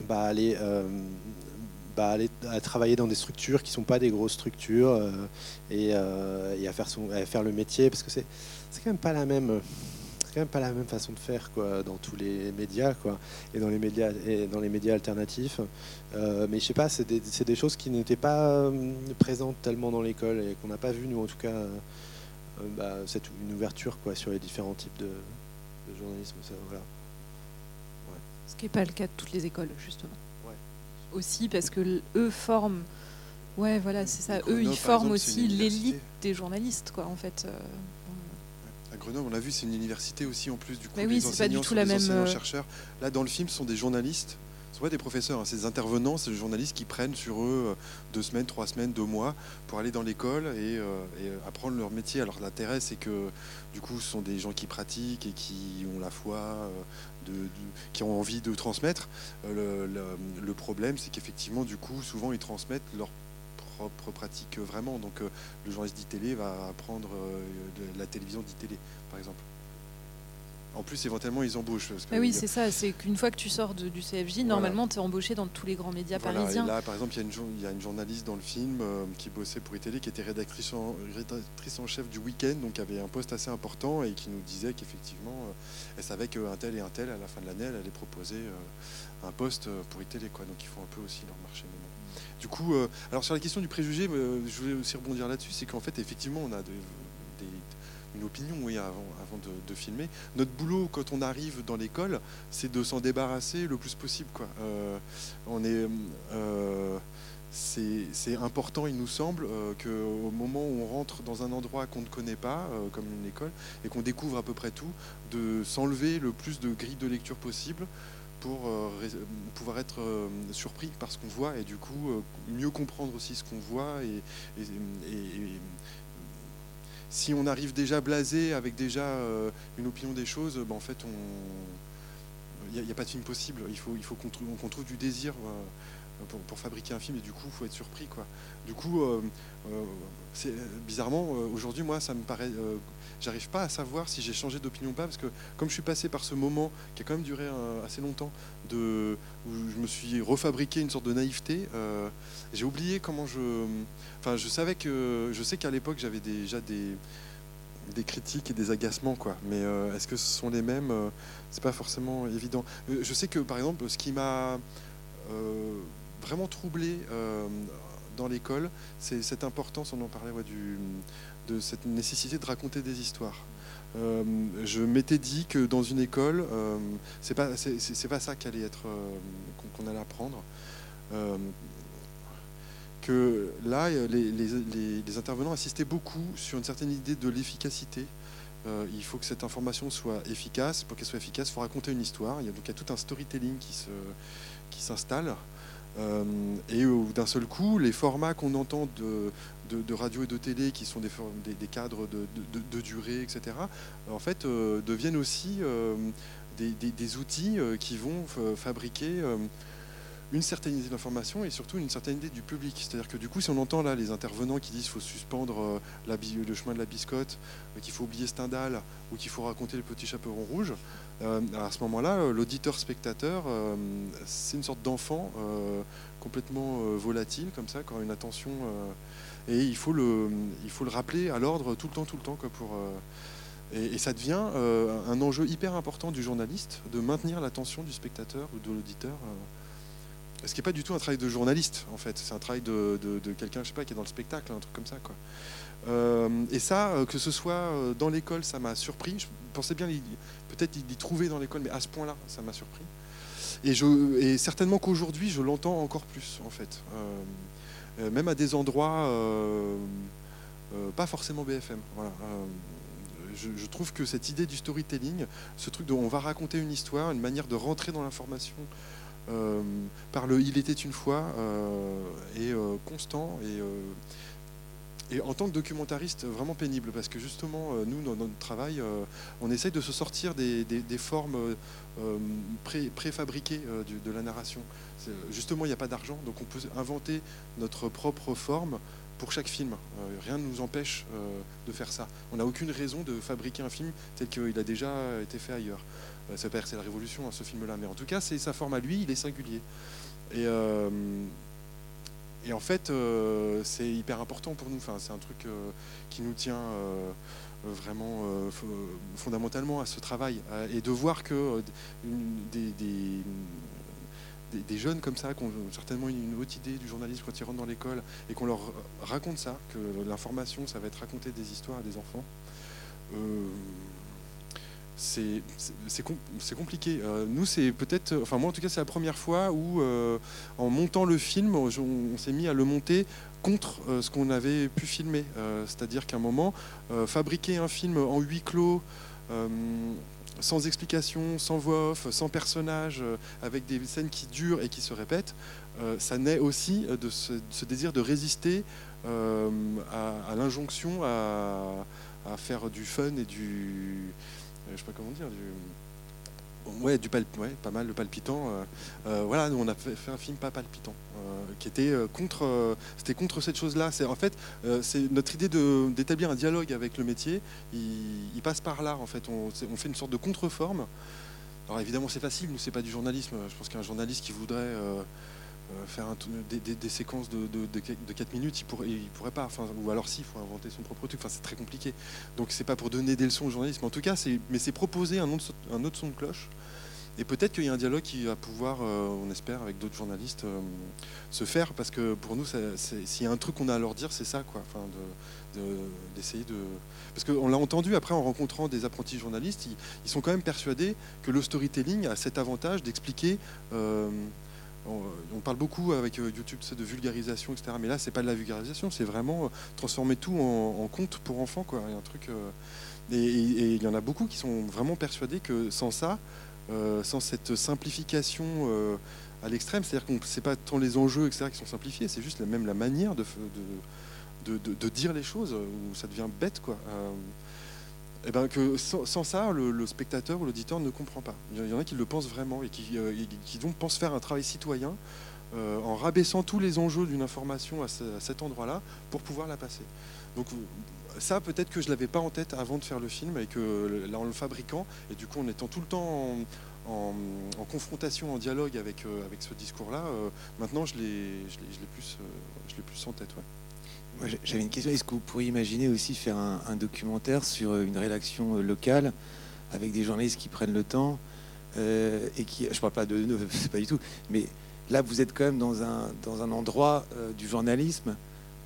bah, aller. Euh, Bah, aller, à travailler dans des structures qui ne sont pas des grosses structures euh, et, euh, et à, faire son, à faire le métier, parce que c'est, c'est quand même pas la même, c'est quand même pas la même façon de faire quoi, dans tous les médias quoi, et dans les médias et dans les médias alternatifs. Euh, mais je sais pas, c'est des, c'est des choses qui n'étaient pas présentes tellement dans l'école et qu'on n'a pas vu nous en tout cas. Euh, bah, c'est une ouverture quoi sur les différents types de, de journalisme. Ça, voilà. Ouais. Ce qui n'est pas le cas de toutes les écoles justement. Aussi parce que eux forment, ouais voilà c'est ça, Grenoble, eux ils forment exemple, aussi l'élite des journalistes quoi en fait. À Grenoble on l'a vu, c'est une université aussi en plus du coup. Mais oui, les c'est pas du tout la même. Enseignants chercheurs là dans le film sont des journalistes, ce sont pas des professeurs, hein, c'est des intervenants, c'est des journalistes qui prennent sur eux deux semaines, trois semaines, deux mois pour aller dans l'école et, euh, et apprendre leur métier. Alors l'intérêt c'est que du coup ce sont des gens qui pratiquent et qui ont la foi. Euh, De, de, qui ont envie de transmettre. Euh, le, le, le problème, c'est qu'effectivement, du coup, souvent, ils transmettent leur propre pratique euh, vraiment. Donc, euh, le journaliste d'I-télé va apprendre euh, de la télévision d'I-télé, par exemple. En plus, éventuellement, ils embauchent. Parce que, ah oui, euh, c'est ça. C'est qu'une fois que tu sors de, du C F J, voilà. Normalement, tu es embauché dans tous les grands médias voilà, parisiens. Et là, par exemple, il y, y a une journaliste dans le film euh, qui bossait pour I-télé, qui était rédactrice en, rédactrice en chef du Week-end, donc qui avait un poste assez important et qui nous disait qu'effectivement, euh, elle savait qu'un tel et un tel, à la fin de l'année, elle allait proposer euh, un poste pour I-télé, quoi. Donc, ils font un peu aussi leur marché. Du coup, euh, alors sur la question du préjugé, euh, je voulais aussi rebondir là-dessus. C'est qu'en fait, effectivement, on a des... des une opinion, oui, avant, avant de, de filmer. Notre boulot, quand on arrive dans l'école, c'est de s'en débarrasser le plus possible, quoi. Euh, on est, euh, c'est, c'est important, il nous semble, euh, qu'au moment où on rentre dans un endroit qu'on ne connaît pas, euh, comme une école, et qu'on découvre à peu près tout, de s'enlever le plus de grilles de lecture possible pour euh, pouvoir être euh, surpris par ce qu'on voit, et du coup, euh, mieux comprendre aussi ce qu'on voit, et... et, et, et si on arrive déjà blasé, avec déjà euh, une opinion des choses, ben en fait, on... il n'y a, a pas de film possible. Il faut, il faut qu'on, trouve, qu'on trouve du désir euh, pour, pour fabriquer un film, et du coup, il faut être surpris, quoi. Du coup, euh, euh, c'est, bizarrement, euh, aujourd'hui, moi, ça me paraît... Euh, j'arrive pas à savoir si j'ai changé d'opinion ou pas, parce que comme je suis passé par ce moment, qui a quand même duré un, assez longtemps, de, où je me suis refabriqué une sorte de naïveté, euh, j'ai oublié comment je... Enfin, je savais que, je sais qu'à l'époque j'avais déjà des, des critiques et des agacements, quoi. Mais euh, est-ce que ce sont les mêmes ? C'est pas forcément évident. Je sais que, par exemple, ce qui m'a euh, vraiment troublé euh, dans l'école, c'est cette importance, on en parlait, ouais, du, de cette nécessité de raconter des histoires. Euh, je m'étais dit que dans une école, euh, c'est pas, c'est, c'est pas ça qu'allait être, euh, qu'on allait apprendre. Euh, que que là, les, les, les, les intervenants insistaient beaucoup sur une certaine idée de l'efficacité. Euh, il faut que cette information soit efficace. Pour qu'elle soit efficace, il faut raconter une histoire. Il y a donc il y a tout un storytelling qui se, qui s'installe. Euh, et d'un seul coup, les formats qu'on entend de, de, de radio et de télé, qui sont des, des, des cadres de, de, de durée, et cetera, en fait, euh, deviennent aussi euh, des, des, des outils qui vont fabriquer euh, une certaine idée de l'information et surtout une certaine idée du public. C'est-à-dire que du coup, si on entend là les intervenants qui disent qu'il faut suspendre la, le chemin de la biscotte, qu'il faut oublier Stendhal ou qu'il faut raconter le petit chaperon rouge, euh, à ce moment-là, l'auditeur-spectateur, euh, c'est une sorte d'enfant euh, complètement euh, volatile, comme ça, qui a une attention. Euh, et il faut, le, il faut le rappeler à l'ordre tout le temps, tout le temps, quoi, pour... Euh, Et ça devient euh, un enjeu hyper important du journaliste de maintenir l'attention du spectateur ou de l'auditeur. Euh, ce qui n'est pas du tout un travail de journaliste, en fait. C'est un travail de, de, de quelqu'un, je sais pas, qui est dans le spectacle, un truc comme ça, quoi. Euh, et ça, que ce soit dans l'école, ça m'a surpris. Je pensais bien peut-être l'y trouver dans l'école, mais à ce point-là, ça m'a surpris. Et, je, et certainement qu'aujourd'hui, je l'entends encore plus, en fait. Euh, même à des endroits, euh, euh, pas forcément B F M, voilà. Euh, Je, je trouve que cette idée du storytelling, ce truc de on va raconter une histoire, une manière de rentrer dans l'information euh, par le il était une fois, euh, est euh, constant et, euh, et en tant que documentariste vraiment pénible, parce que justement euh, nous dans notre travail, euh, on essaye de se sortir des, des, des formes euh, pré, préfabriquées euh, du, de la narration. C'est, justement il n'y a pas d'argent, donc on peut inventer notre propre forme. Pour chaque film, euh, rien ne nous empêche euh, de faire ça. On n'a aucune raison de fabriquer un film tel qu'il a déjà été fait ailleurs. Euh, ça peut être c'est la révolution, hein, ce film-là, mais en tout cas, c'est sa forme à lui, il est singulier. Et, euh, et en fait, euh, c'est hyper important pour nous. Enfin, c'est un truc euh, qui nous tient euh, vraiment euh, fondamentalement à ce travail. Et de voir que euh, des... des Des, des jeunes comme ça, qui ont certainement une haute idée du journalisme quand ils rentrent dans l'école, et qu'on leur raconte ça, que l'information, ça va être raconter des histoires à des enfants, euh, c'est, c'est, c'est compliqué. Euh, nous, c'est peut-être, enfin moi en tout cas, c'est la première fois où, euh, en montant le film, on, on s'est mis à le monter contre euh, ce qu'on avait pu filmer. Euh, c'est-à-dire qu'à un moment, euh, fabriquer un film en huis clos, euh, sans explication, sans voix off, sans personnage, euh, avec des scènes qui durent et qui se répètent, euh, ça naît aussi de ce, de ce désir de résister euh, à, à l'injonction à, à faire du fun et du... Euh, je sais pas comment dire... Du, ouais, du palp, ouais, pas mal le palpitant. Euh, euh, voilà, nous on a fait, fait un film pas palpitant, euh, qui était euh, contre... Euh, c'était contre cette chose-là. C'est, en fait, euh, c'est notre idée de, d'établir un dialogue avec le métier. Il, il passe par là, en fait. On, on fait une sorte de contre-forme. Alors évidemment, c'est facile. Nous, c'est pas du journalisme. Je pense qu'un journaliste qui voudrait euh, faire un, des, des, des séquences de, de, de, de quatre minutes, il pourrait, il pourrait pas. Enfin, ou alors si, il faut inventer son propre truc. Enfin, c'est très compliqué. Donc, c'est pas pour donner des leçons au journalisme. En tout cas, c'est, mais c'est proposer un autre, un autre son de cloche. Et peut-être qu'il y a un dialogue qui va pouvoir, euh, on espère, avec d'autres journalistes, euh, se faire, parce que pour nous, ça, c'est, s'il y a un truc qu'on a à leur dire, c'est ça, quoi. Enfin, de, de, d'essayer de... Parce qu'on l'a entendu, après, en rencontrant des apprentis journalistes, ils, ils sont quand même persuadés que le storytelling a cet avantage d'expliquer... Euh, on, on parle beaucoup avec YouTube de vulgarisation, et cetera. Mais là, c'est pas de la vulgarisation, c'est vraiment transformer tout en, en conte pour enfants, quoi. Il y a un truc, euh, et, et, et il y en a beaucoup qui sont vraiment persuadés que sans ça... Euh, sans cette simplification euh, à l'extrême, c'est-à-dire que c'est pas tant les enjeux, et cetera, qui sont simplifiés, c'est juste la, même la manière de, de, de, de dire les choses, où ça devient bête, quoi. Euh, et ben que sans, sans ça, le, le spectateur ou l'auditeur ne comprend pas. Il y en a qui le pensent vraiment et qui, euh, et qui donc pensent faire un travail citoyen euh, en rabaissant tous les enjeux d'une information à, ce, à cet endroit-là pour pouvoir la passer. Donc ça, peut-être que je l'avais pas en tête avant de faire le film, et que là, en le fabriquant, et du coup en étant tout le temps en, en, en confrontation, en dialogue avec, euh, avec ce discours-là, euh, maintenant je l'ai, je l'ai, je l'ai plus, euh, je l'ai plus en tête. Ouais. Moi, j'avais une question. Est-ce que vous pourriez imaginer aussi faire un, un documentaire sur une rédaction locale avec des journalistes qui prennent le temps euh, et qui, je parle pas de, de, c'est pas du tout, mais là vous êtes quand même dans un dans un endroit euh, du journalisme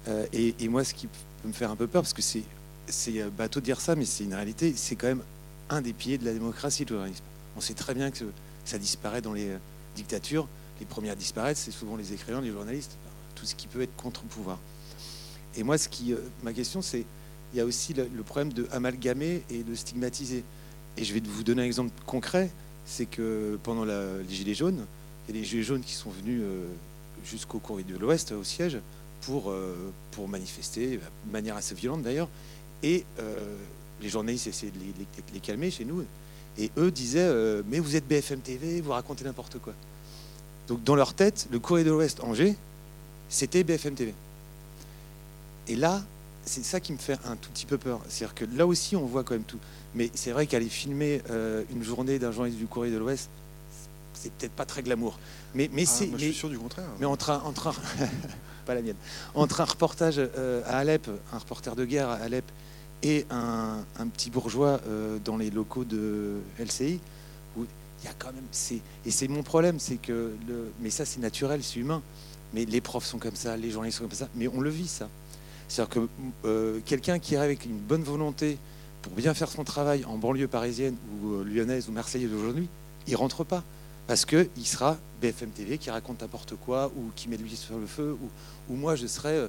euh, et, et moi ce qui me faire un peu peur, parce que c'est, c'est bateau de dire ça, mais c'est une réalité, c'est quand même un des piliers de la démocratie, le journalisme. On sait très bien que ça disparaît dans les dictatures, les premières disparaissent, c'est souvent les écrivains, les journalistes. tout ce qui peut être contre-pouvoir. Et moi, ce qui, euh, ma question, c'est, il y a aussi le, le problème de amalgamer et de stigmatiser. Et je vais vous donner un exemple concret, c'est que pendant la, les Gilets jaunes, il y a des Gilets jaunes qui sont venus euh, jusqu'au Courrier de l'Ouest, au siège, pour, euh, pour manifester, de manière assez violente d'ailleurs. Et euh, les journalistes essayaient de les, les, les calmer chez nous. Et eux disaient, euh, mais vous êtes B F M T V, vous racontez n'importe quoi. Donc dans leur tête, le Courrier de l'Ouest Angers, c'était B F M T V. Et là, c'est ça qui me fait un tout petit peu peur. C'est-à-dire que là aussi, on voit quand même tout. Mais c'est vrai qu'aller filmer euh, une journée d'un journaliste du Courrier de l'Ouest, c'est peut-être pas très glamour. Mais, mais ah, c'est. Moi, je mais, suis sûr du contraire. Mais entre un, entre un pas la mienne. Entre un reportage euh, à Alep, un reporter de guerre à Alep, et un, un petit bourgeois euh, dans les locaux de L C I, où il y a quand même. C'est, et c'est mon problème, c'est que. Le, mais ça, c'est naturel, c'est humain. Mais les profs sont comme ça, les journalistes sont comme ça. Mais on le vit, ça. C'est-à-dire que euh, quelqu'un qui arrive avec une bonne volonté pour bien faire son travail en banlieue parisienne ou euh, lyonnaise ou marseillaise d'aujourd'hui, il rentre pas. Parce qu'il sera B F M T V qui raconte n'importe quoi ou qui met de l'huile sur le feu. Ou, ou moi, je serai euh,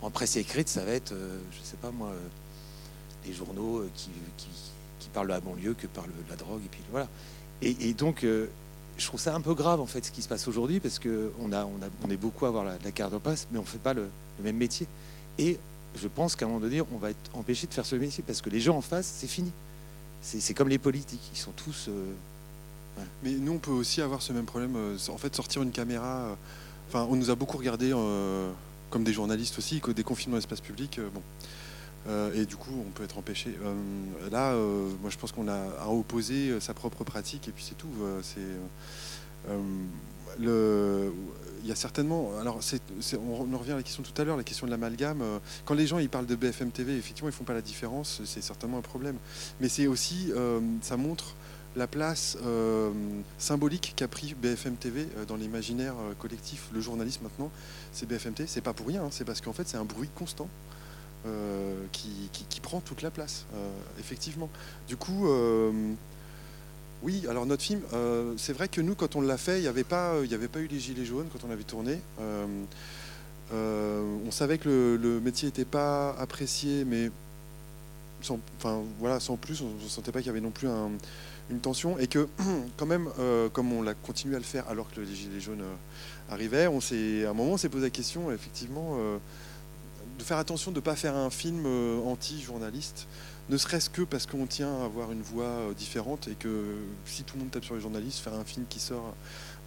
en presse écrite, ça va être, euh, je sais pas moi, euh, les journaux euh, qui, qui, qui parlent de la banlieue, que parlent de la drogue. Et puis voilà. Et, et donc, euh, je trouve ça un peu grave, en fait, ce qui se passe aujourd'hui, parce qu'on a, on a, on est beaucoup à avoir la, la carte de passe, mais on ne fait pas le, le même métier. Et je pense qu'à un moment donné, on va être empêché de faire ce métier parce que les gens en face, c'est fini. C'est, c'est comme les politiques, ils sont tous. Euh, voilà. Mais nous, on peut aussi avoir ce même problème. En fait, sortir une caméra. Enfin, on nous a beaucoup regardés euh, comme des journalistes aussi, des confinements dans l'espace public. Euh, bon, euh, et du coup, on peut être empêché. Euh, là, euh, moi, je pense qu'on a à opposer sa propre pratique et puis c'est tout. C'est euh, le. Il y a certainement. Alors, c'est, c'est, on en revient à la question tout à l'heure, la question de l'amalgame. Quand les gens ils parlent de B F M T V, effectivement, ils font pas la différence. C'est certainement un problème. Mais c'est aussi, euh, ça montre la place euh, symbolique qu'a pris B F M T V dans l'imaginaire collectif. Le journalisme maintenant, c'est B F M T V. C'est pas pour rien. Hein, c'est parce qu'en fait, c'est un bruit constant. Euh, qui, qui, qui prend toute la place, euh, effectivement. Du coup. Euh, Oui, alors notre film, euh, c'est vrai que nous, quand on l'a fait, il n'y avait, euh, avait pas eu les Gilets jaunes quand on avait tourné. Euh, euh, on savait que le, le métier n'était pas apprécié, mais sans, enfin, voilà, sans plus, on ne sentait pas qu'il y avait non plus un, une tension. Et que quand même, euh, comme on l'a continué à le faire alors que les Gilets jaunes euh, arrivaient, on s'est, à un moment, on s'est posé la question, effectivement, euh, de faire attention de ne pas faire un film euh, anti-journaliste. Ne serait-ce que parce qu'on tient à avoir une voix différente et que si tout le monde tape sur les journalistes, faire un film qui sort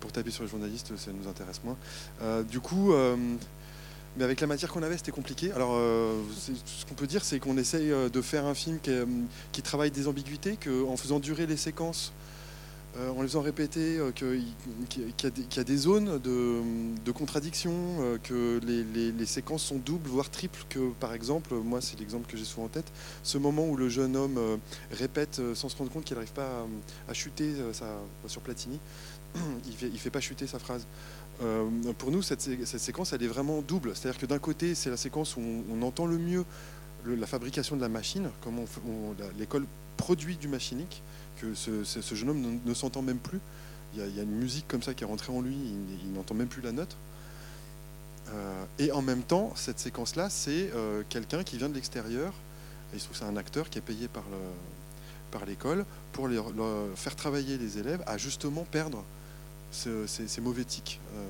pour taper sur les journalistes, ça nous intéresse moins. Euh, du coup, euh, mais avec la matière qu'on avait, c'était compliqué. Alors, euh, c'est, ce qu'on peut dire, c'est qu'on essaye de faire un film qui, qui travaille des ambiguïtés, qu'en faisant durer les séquences, euh, en les faisant répéter, euh, qu'il, qu'il, y a des, qu'il y a des zones de, de contradiction, euh, que les, les, les séquences sont doubles, voire triples, que par exemple, moi c'est l'exemple que j'ai souvent en tête, ce moment où le jeune homme euh, répète euh, sans se rendre compte qu'il n'arrive pas à, à chuter euh, sa, sur Platini, il ne fait, il fait pas chuter sa phrase. Euh, pour nous, cette, cette séquence, elle est vraiment double. C'est-à-dire que d'un côté, c'est la séquence où on, on entend le mieux le, la fabrication de la machine, comme on, on, la, l'école produit du machinique, que ce, ce, ce jeune homme ne, ne s'entend même plus. Il y, a, il y a une musique comme ça qui est rentrée en lui, il, il n'entend même plus la note. Euh, et en même temps, cette séquence-là, c'est euh, quelqu'un qui vient de l'extérieur, et il se trouve que c'est un acteur qui est payé par, le, par l'école pour les, le, faire travailler les élèves à justement perdre ce, ces, ces mauvais tics. Euh,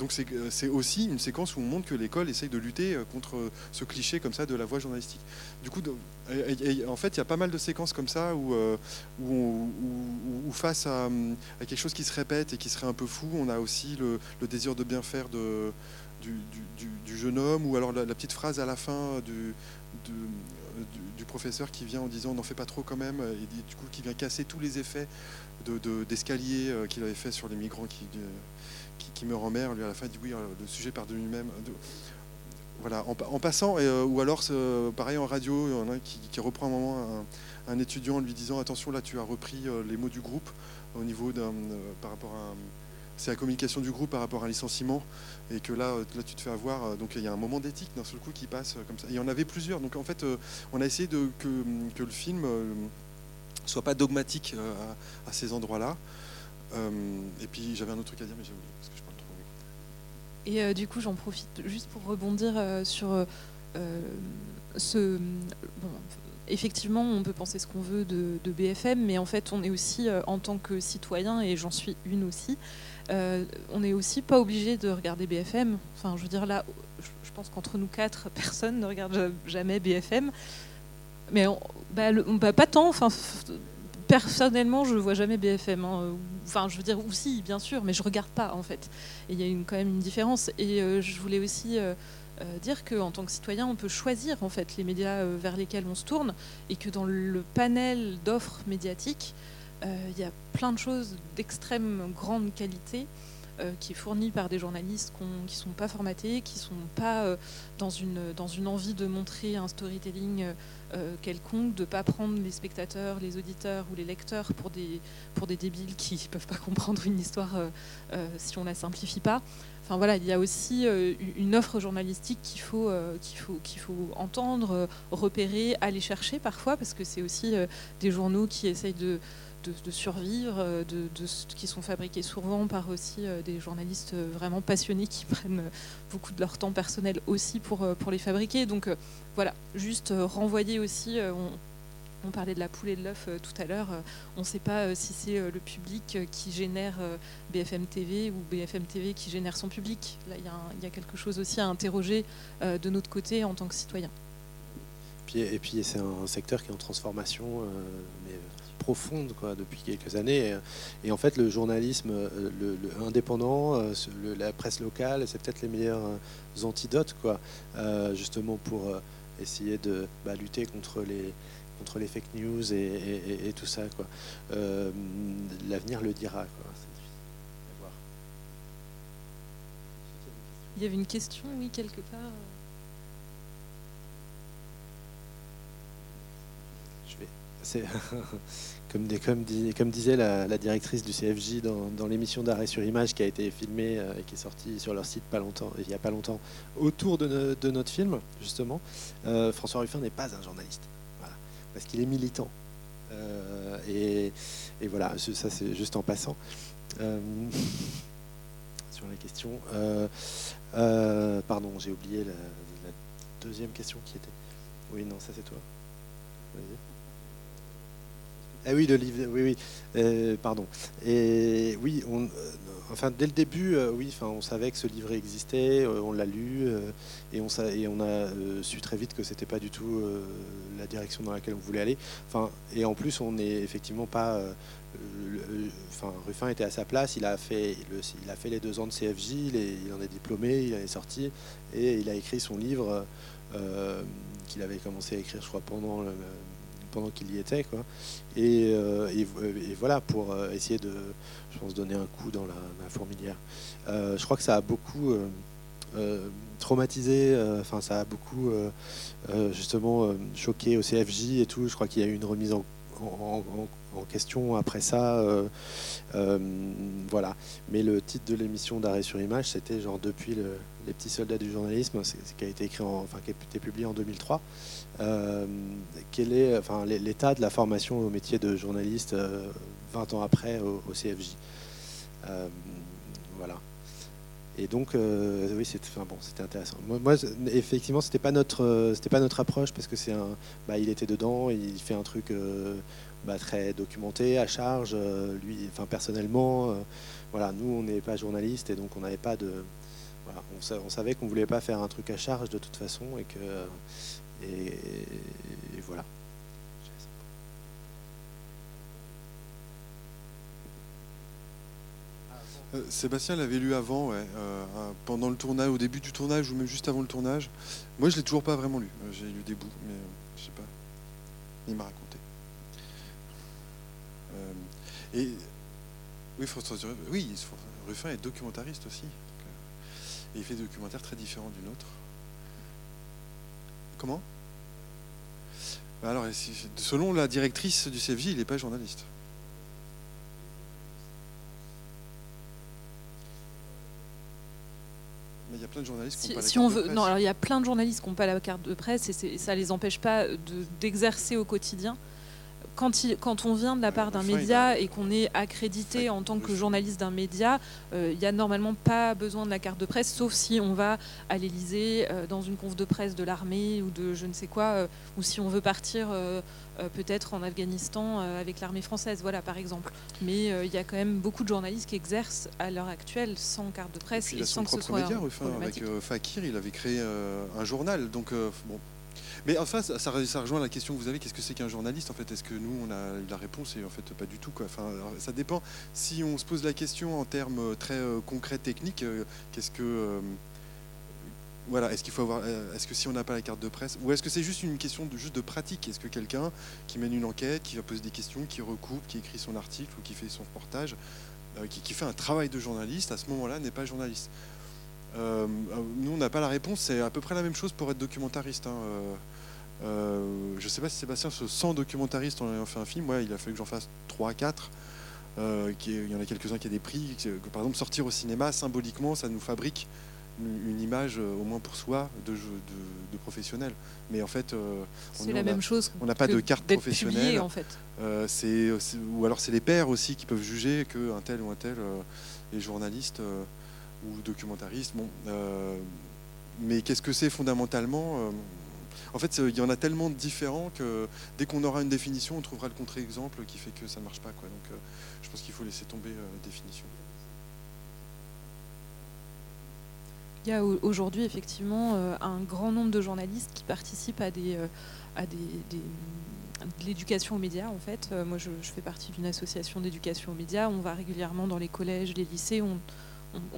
donc c'est, c'est aussi une séquence où on montre que l'école essaye de lutter contre ce cliché comme ça de la voix journalistique. Du coup, de, Et, et, et, en fait, il y a pas mal de séquences comme ça où, euh, où, on, où, où face à, à quelque chose qui se répète et qui serait un peu fou, on a aussi le, le désir de bien faire de, du, du, du jeune homme, ou alors la, la petite phrase à la fin du, du, du, du professeur qui vient en disant « n'en fais pas trop quand même », et du coup qui vient casser tous les effets de, de, d'escalier qu'il avait fait sur les migrants qui, qui, qui meurent en mer. Lui, à la fin, il dit « oui, le sujet part de lui-même ». Voilà, en, en passant, et, euh, ou alors euh, pareil en radio, il y en a qui, qui reprend un moment un, un étudiant en lui disant attention là tu as repris euh, les mots du groupe au niveau d'un, euh, par rapport à un, c'est la communication du groupe par rapport à un licenciement et que là, là tu te fais avoir, donc il y a un moment d'éthique d'un seul coup qui passe comme ça, et il y en avait plusieurs, donc en fait euh, on a essayé de, que, que le film ne euh, soit pas dogmatique euh, à, à ces endroits là, euh, et puis j'avais un autre truc à dire mais j'ai oublié parce que je parle trop. Et euh, du coup, j'en profite juste pour rebondir euh, sur euh, ce... Bon, effectivement, on peut penser ce qu'on veut de, de B F M, mais en fait, on est aussi, euh, en tant que citoyen, et j'en suis une aussi, euh, on n'est aussi pas obligé de regarder B F M. Enfin, je veux dire, là, je pense qu'entre nous quatre, personne ne regarde jamais B F M. Mais on, bah, le, bah, pas tant. Enfin, personnellement, je vois jamais B F M. Hein. Enfin, je veux dire, aussi, bien sûr, mais je regarde pas, en fait. Et il y a une, quand même une différence. Et euh, je voulais aussi euh, euh, dire qu'en tant que citoyen, on peut choisir, en fait, les médias euh, vers lesquels on se tourne, et que dans le panel d'offres médiatiques, euh, il y a plein de choses d'extrême grande qualité euh, qui est fournie par des journalistes qu'on, qui sont pas formatés, qui sont pas euh, dans une, dans une envie de montrer un storytelling euh, quelconque, de ne pas prendre les spectateurs, les auditeurs ou les lecteurs pour des, pour des débiles qui ne peuvent pas comprendre une histoire euh, euh, si on ne la simplifie pas. Enfin voilà, il y a aussi euh, une offre journalistique qu'il faut, euh, qu'il faut, qu'il faut entendre, euh, repérer, aller chercher parfois, parce que c'est aussi euh, des journaux qui essayent de, de, de survivre, euh, de, de, qui sont fabriqués souvent par aussi euh, des journalistes vraiment passionnés qui prennent beaucoup de leur temps personnel aussi pour, euh, pour les fabriquer. Donc euh, voilà, juste euh, renvoyer aussi, euh, on, on parlait de la poule et de l'œuf euh, tout à l'heure, euh, on ne sait pas euh, si c'est euh, le public euh, qui génère euh, B F M T V ou B F M T V qui génère son public. Là, il y, y a quelque chose aussi à interroger euh, de notre côté en tant que citoyen. Puis, et puis c'est un secteur qui est en transformation euh, mais profonde quoi, depuis quelques années. Et, et en fait, le journalisme le, le indépendant, le, la presse locale, c'est peut-être les meilleurs antidotes quoi, euh, justement pour... Euh, essayer de bah, lutter contre les, contre les fake news et, et, et tout ça, quoi. Euh, l'avenir le dira, quoi. C'est difficile à voir. Il y avait une question, oui, quelque part. Je vais... C'est... Comme, des, comme, dis, comme disait la, la directrice du C F J dans, dans l'émission d'Arrêt sur image qui a été filmée et qui est sortie sur leur site pas longtemps, il n'y a pas longtemps, autour de, ne, de notre film, justement, euh, François Ruffin n'est pas un journaliste, voilà, parce qu'il est militant. Euh, et, et voilà, ça c'est juste en passant. Euh, sur la question... Euh, euh, pardon, j'ai oublié la, la deuxième question qui était... Oui, non, ça c'est toi. Vas-y. Ah oui, le livre, oui, oui, euh, pardon. Et oui, on, euh, enfin, dès le début, euh, oui, enfin, on savait que ce livre existait, euh, on l'a lu, euh, et on, et on a euh, su très vite que c'était pas du tout euh, la direction dans laquelle on voulait aller. Enfin, et en plus, on n'est effectivement pas. Euh, le, le, enfin, Ruffin était à sa place. Il a fait, le, il a fait les deux ans de C F J. Il, est, il en est diplômé, il en est sorti, et il a écrit son livre euh, qu'il avait commencé à écrire, je crois, pendant le. pendant qu'il y était quoi. Et, euh, et, et voilà pour euh, essayer de je pense donner un coup dans la, la fourmilière. Euh, je crois que ça a beaucoup euh, euh, traumatisé, enfin euh, ça a beaucoup euh, euh, justement euh, choqué au C F J et tout. Je crois qu'il y a eu une remise en, en, en, en question après ça. Euh, euh, voilà. Mais le titre de l'émission d'Arrêt sur image, c'était genre depuis le, les petits soldats du journalisme, c'est, c'est qui a été écrit, en, enfin qui a été publié en deux mille trois. Euh, quel est enfin, l'état de la formation au métier de journaliste euh, vingt ans après au, au C F J. Euh, voilà. Et donc, euh, oui, c'était, enfin, bon, c'était intéressant. Moi, moi effectivement, c'était pas notre, c'était pas notre approche parce que c'est un, bah, il était dedans, il fait un truc euh, bah, très documenté, à charge, euh, lui, enfin personnellement, euh, voilà. Nous, on n'est pas journaliste et donc on n'avait pas de, voilà, on, on savait qu'on voulait pas faire un truc à charge de toute façon et que. Euh, Et, et voilà. Euh, Sébastien l'avait lu avant, ouais, euh, pendant le tournage, au début du tournage ou même juste avant le tournage. Moi, je l'ai toujours pas vraiment lu. J'ai lu des bouts, mais euh, je sais pas. Il m'a raconté. Euh, et oui, François oui, Ruffin est documentariste aussi. Et il fait des documentaires très différents d'une autre. Comment ? Alors, selon la directrice du C F J, il n'est pas journaliste. Mais il y a plein de journalistes qui n'ont si, pas la si carte on veut, de presse. Non, alors il y a plein de journalistes qui n'ont pas la carte de presse et, c'est, et ça ne les empêche pas de, d'exercer au quotidien. Quand, il, quand on vient de la part d'un média et qu'on est accrédité en tant que journaliste d'un média, il euh, n'y a normalement pas besoin de la carte de presse, sauf si on va à l'Élysée, euh, dans une conf de presse de l'armée ou de je ne sais quoi, euh, ou si on veut partir euh, euh, peut-être en Afghanistan euh, avec l'armée française, voilà, par exemple. Mais il euh, y a quand même beaucoup de journalistes qui exercent à l'heure actuelle sans carte de presse et, et sans que ce soit média, Ruffin, avec euh, Fakir, il avait créé euh, un journal, donc euh, bon. Mais enfin, ça, ça rejoint la question que vous avez, qu'est-ce que c'est qu'un journaliste en fait? Est-ce que nous, on a eu la réponse? Et en fait, pas du tout, quoi. Enfin, ça dépend. Si on se pose la question en termes très euh, concrets, techniques, euh, qu'est-ce que... Euh, voilà, est-ce qu'il faut avoir... Euh, est-ce que si on n'a pas la carte de presse... Ou est-ce que c'est juste une question de, juste de pratique? Est-ce que quelqu'un qui mène une enquête, qui va poser des questions, qui recoupe, qui écrit son article ou qui fait son reportage, euh, qui, qui fait un travail de journaliste, à ce moment-là, n'est pas journaliste? Euh, nous, on n'a pas la réponse. C'est à peu près la même chose pour être documentariste. Hein. Euh, euh, je ne sais pas si Sébastien se sent documentariste en ayant fait un film. Moi, ouais, il a fallu que j'en fasse trois à quatre. Euh, il y en a quelques-uns qui a des prix. Que, par exemple, sortir au cinéma, symboliquement, ça nous fabrique une, une image, au moins pour soi, de, de, de professionnel. Mais en fait, euh, on, c'est la on même a, chose. On n'a pas de carte professionnelle. Publié, en fait. Euh, c'est, c'est, ou alors, c'est les pairs aussi qui peuvent juger qu'un tel ou un tel euh, est journaliste. Euh, ou documentariste, bon, euh, mais qu'est-ce que c'est fondamentalement? euh, En fait, il y en a tellement de différents que dès qu'on aura une définition, on trouvera le contre-exemple qui fait que ça ne marche pas, quoi. Donc, euh, je pense qu'il faut laisser tomber euh, la définition. Il y a aujourd'hui effectivement un grand nombre de journalistes qui participent à des, à des, des de l'éducation aux médias, en fait. Moi, je, je fais partie d'une association d'éducation aux médias. On va régulièrement dans les collèges, les lycées. On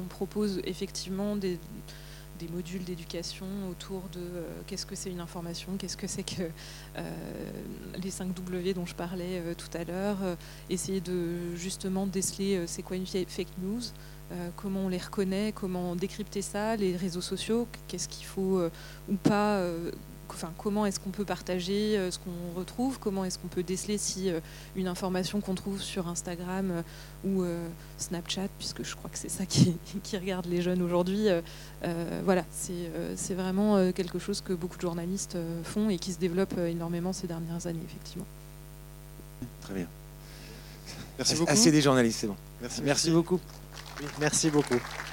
On propose effectivement des, des modules d'éducation autour de euh, qu'est-ce que c'est une information, qu'est-ce que c'est que euh, les cinq W dont je parlais euh, tout à l'heure, euh, essayer de justement déceler euh, c'est quoi une fake news, euh, comment on les reconnaît, comment décrypter ça, les réseaux sociaux, qu'est-ce qu'il faut euh, ou pas... Euh, Enfin, comment est-ce qu'on peut partager euh, ce qu'on retrouve? Comment est-ce qu'on peut déceler si euh, une information qu'on trouve sur Instagram euh, ou euh, Snapchat, puisque je crois que c'est ça qui, qui regarde les jeunes aujourd'hui. Euh, euh, voilà, c'est, euh, c'est vraiment euh, quelque chose que beaucoup de journalistes euh, font et qui se développe euh, énormément ces dernières années, effectivement. Très bien. Merci beaucoup. Assez des journalistes, c'est bon. Merci, merci. Merci beaucoup. Oui, merci beaucoup.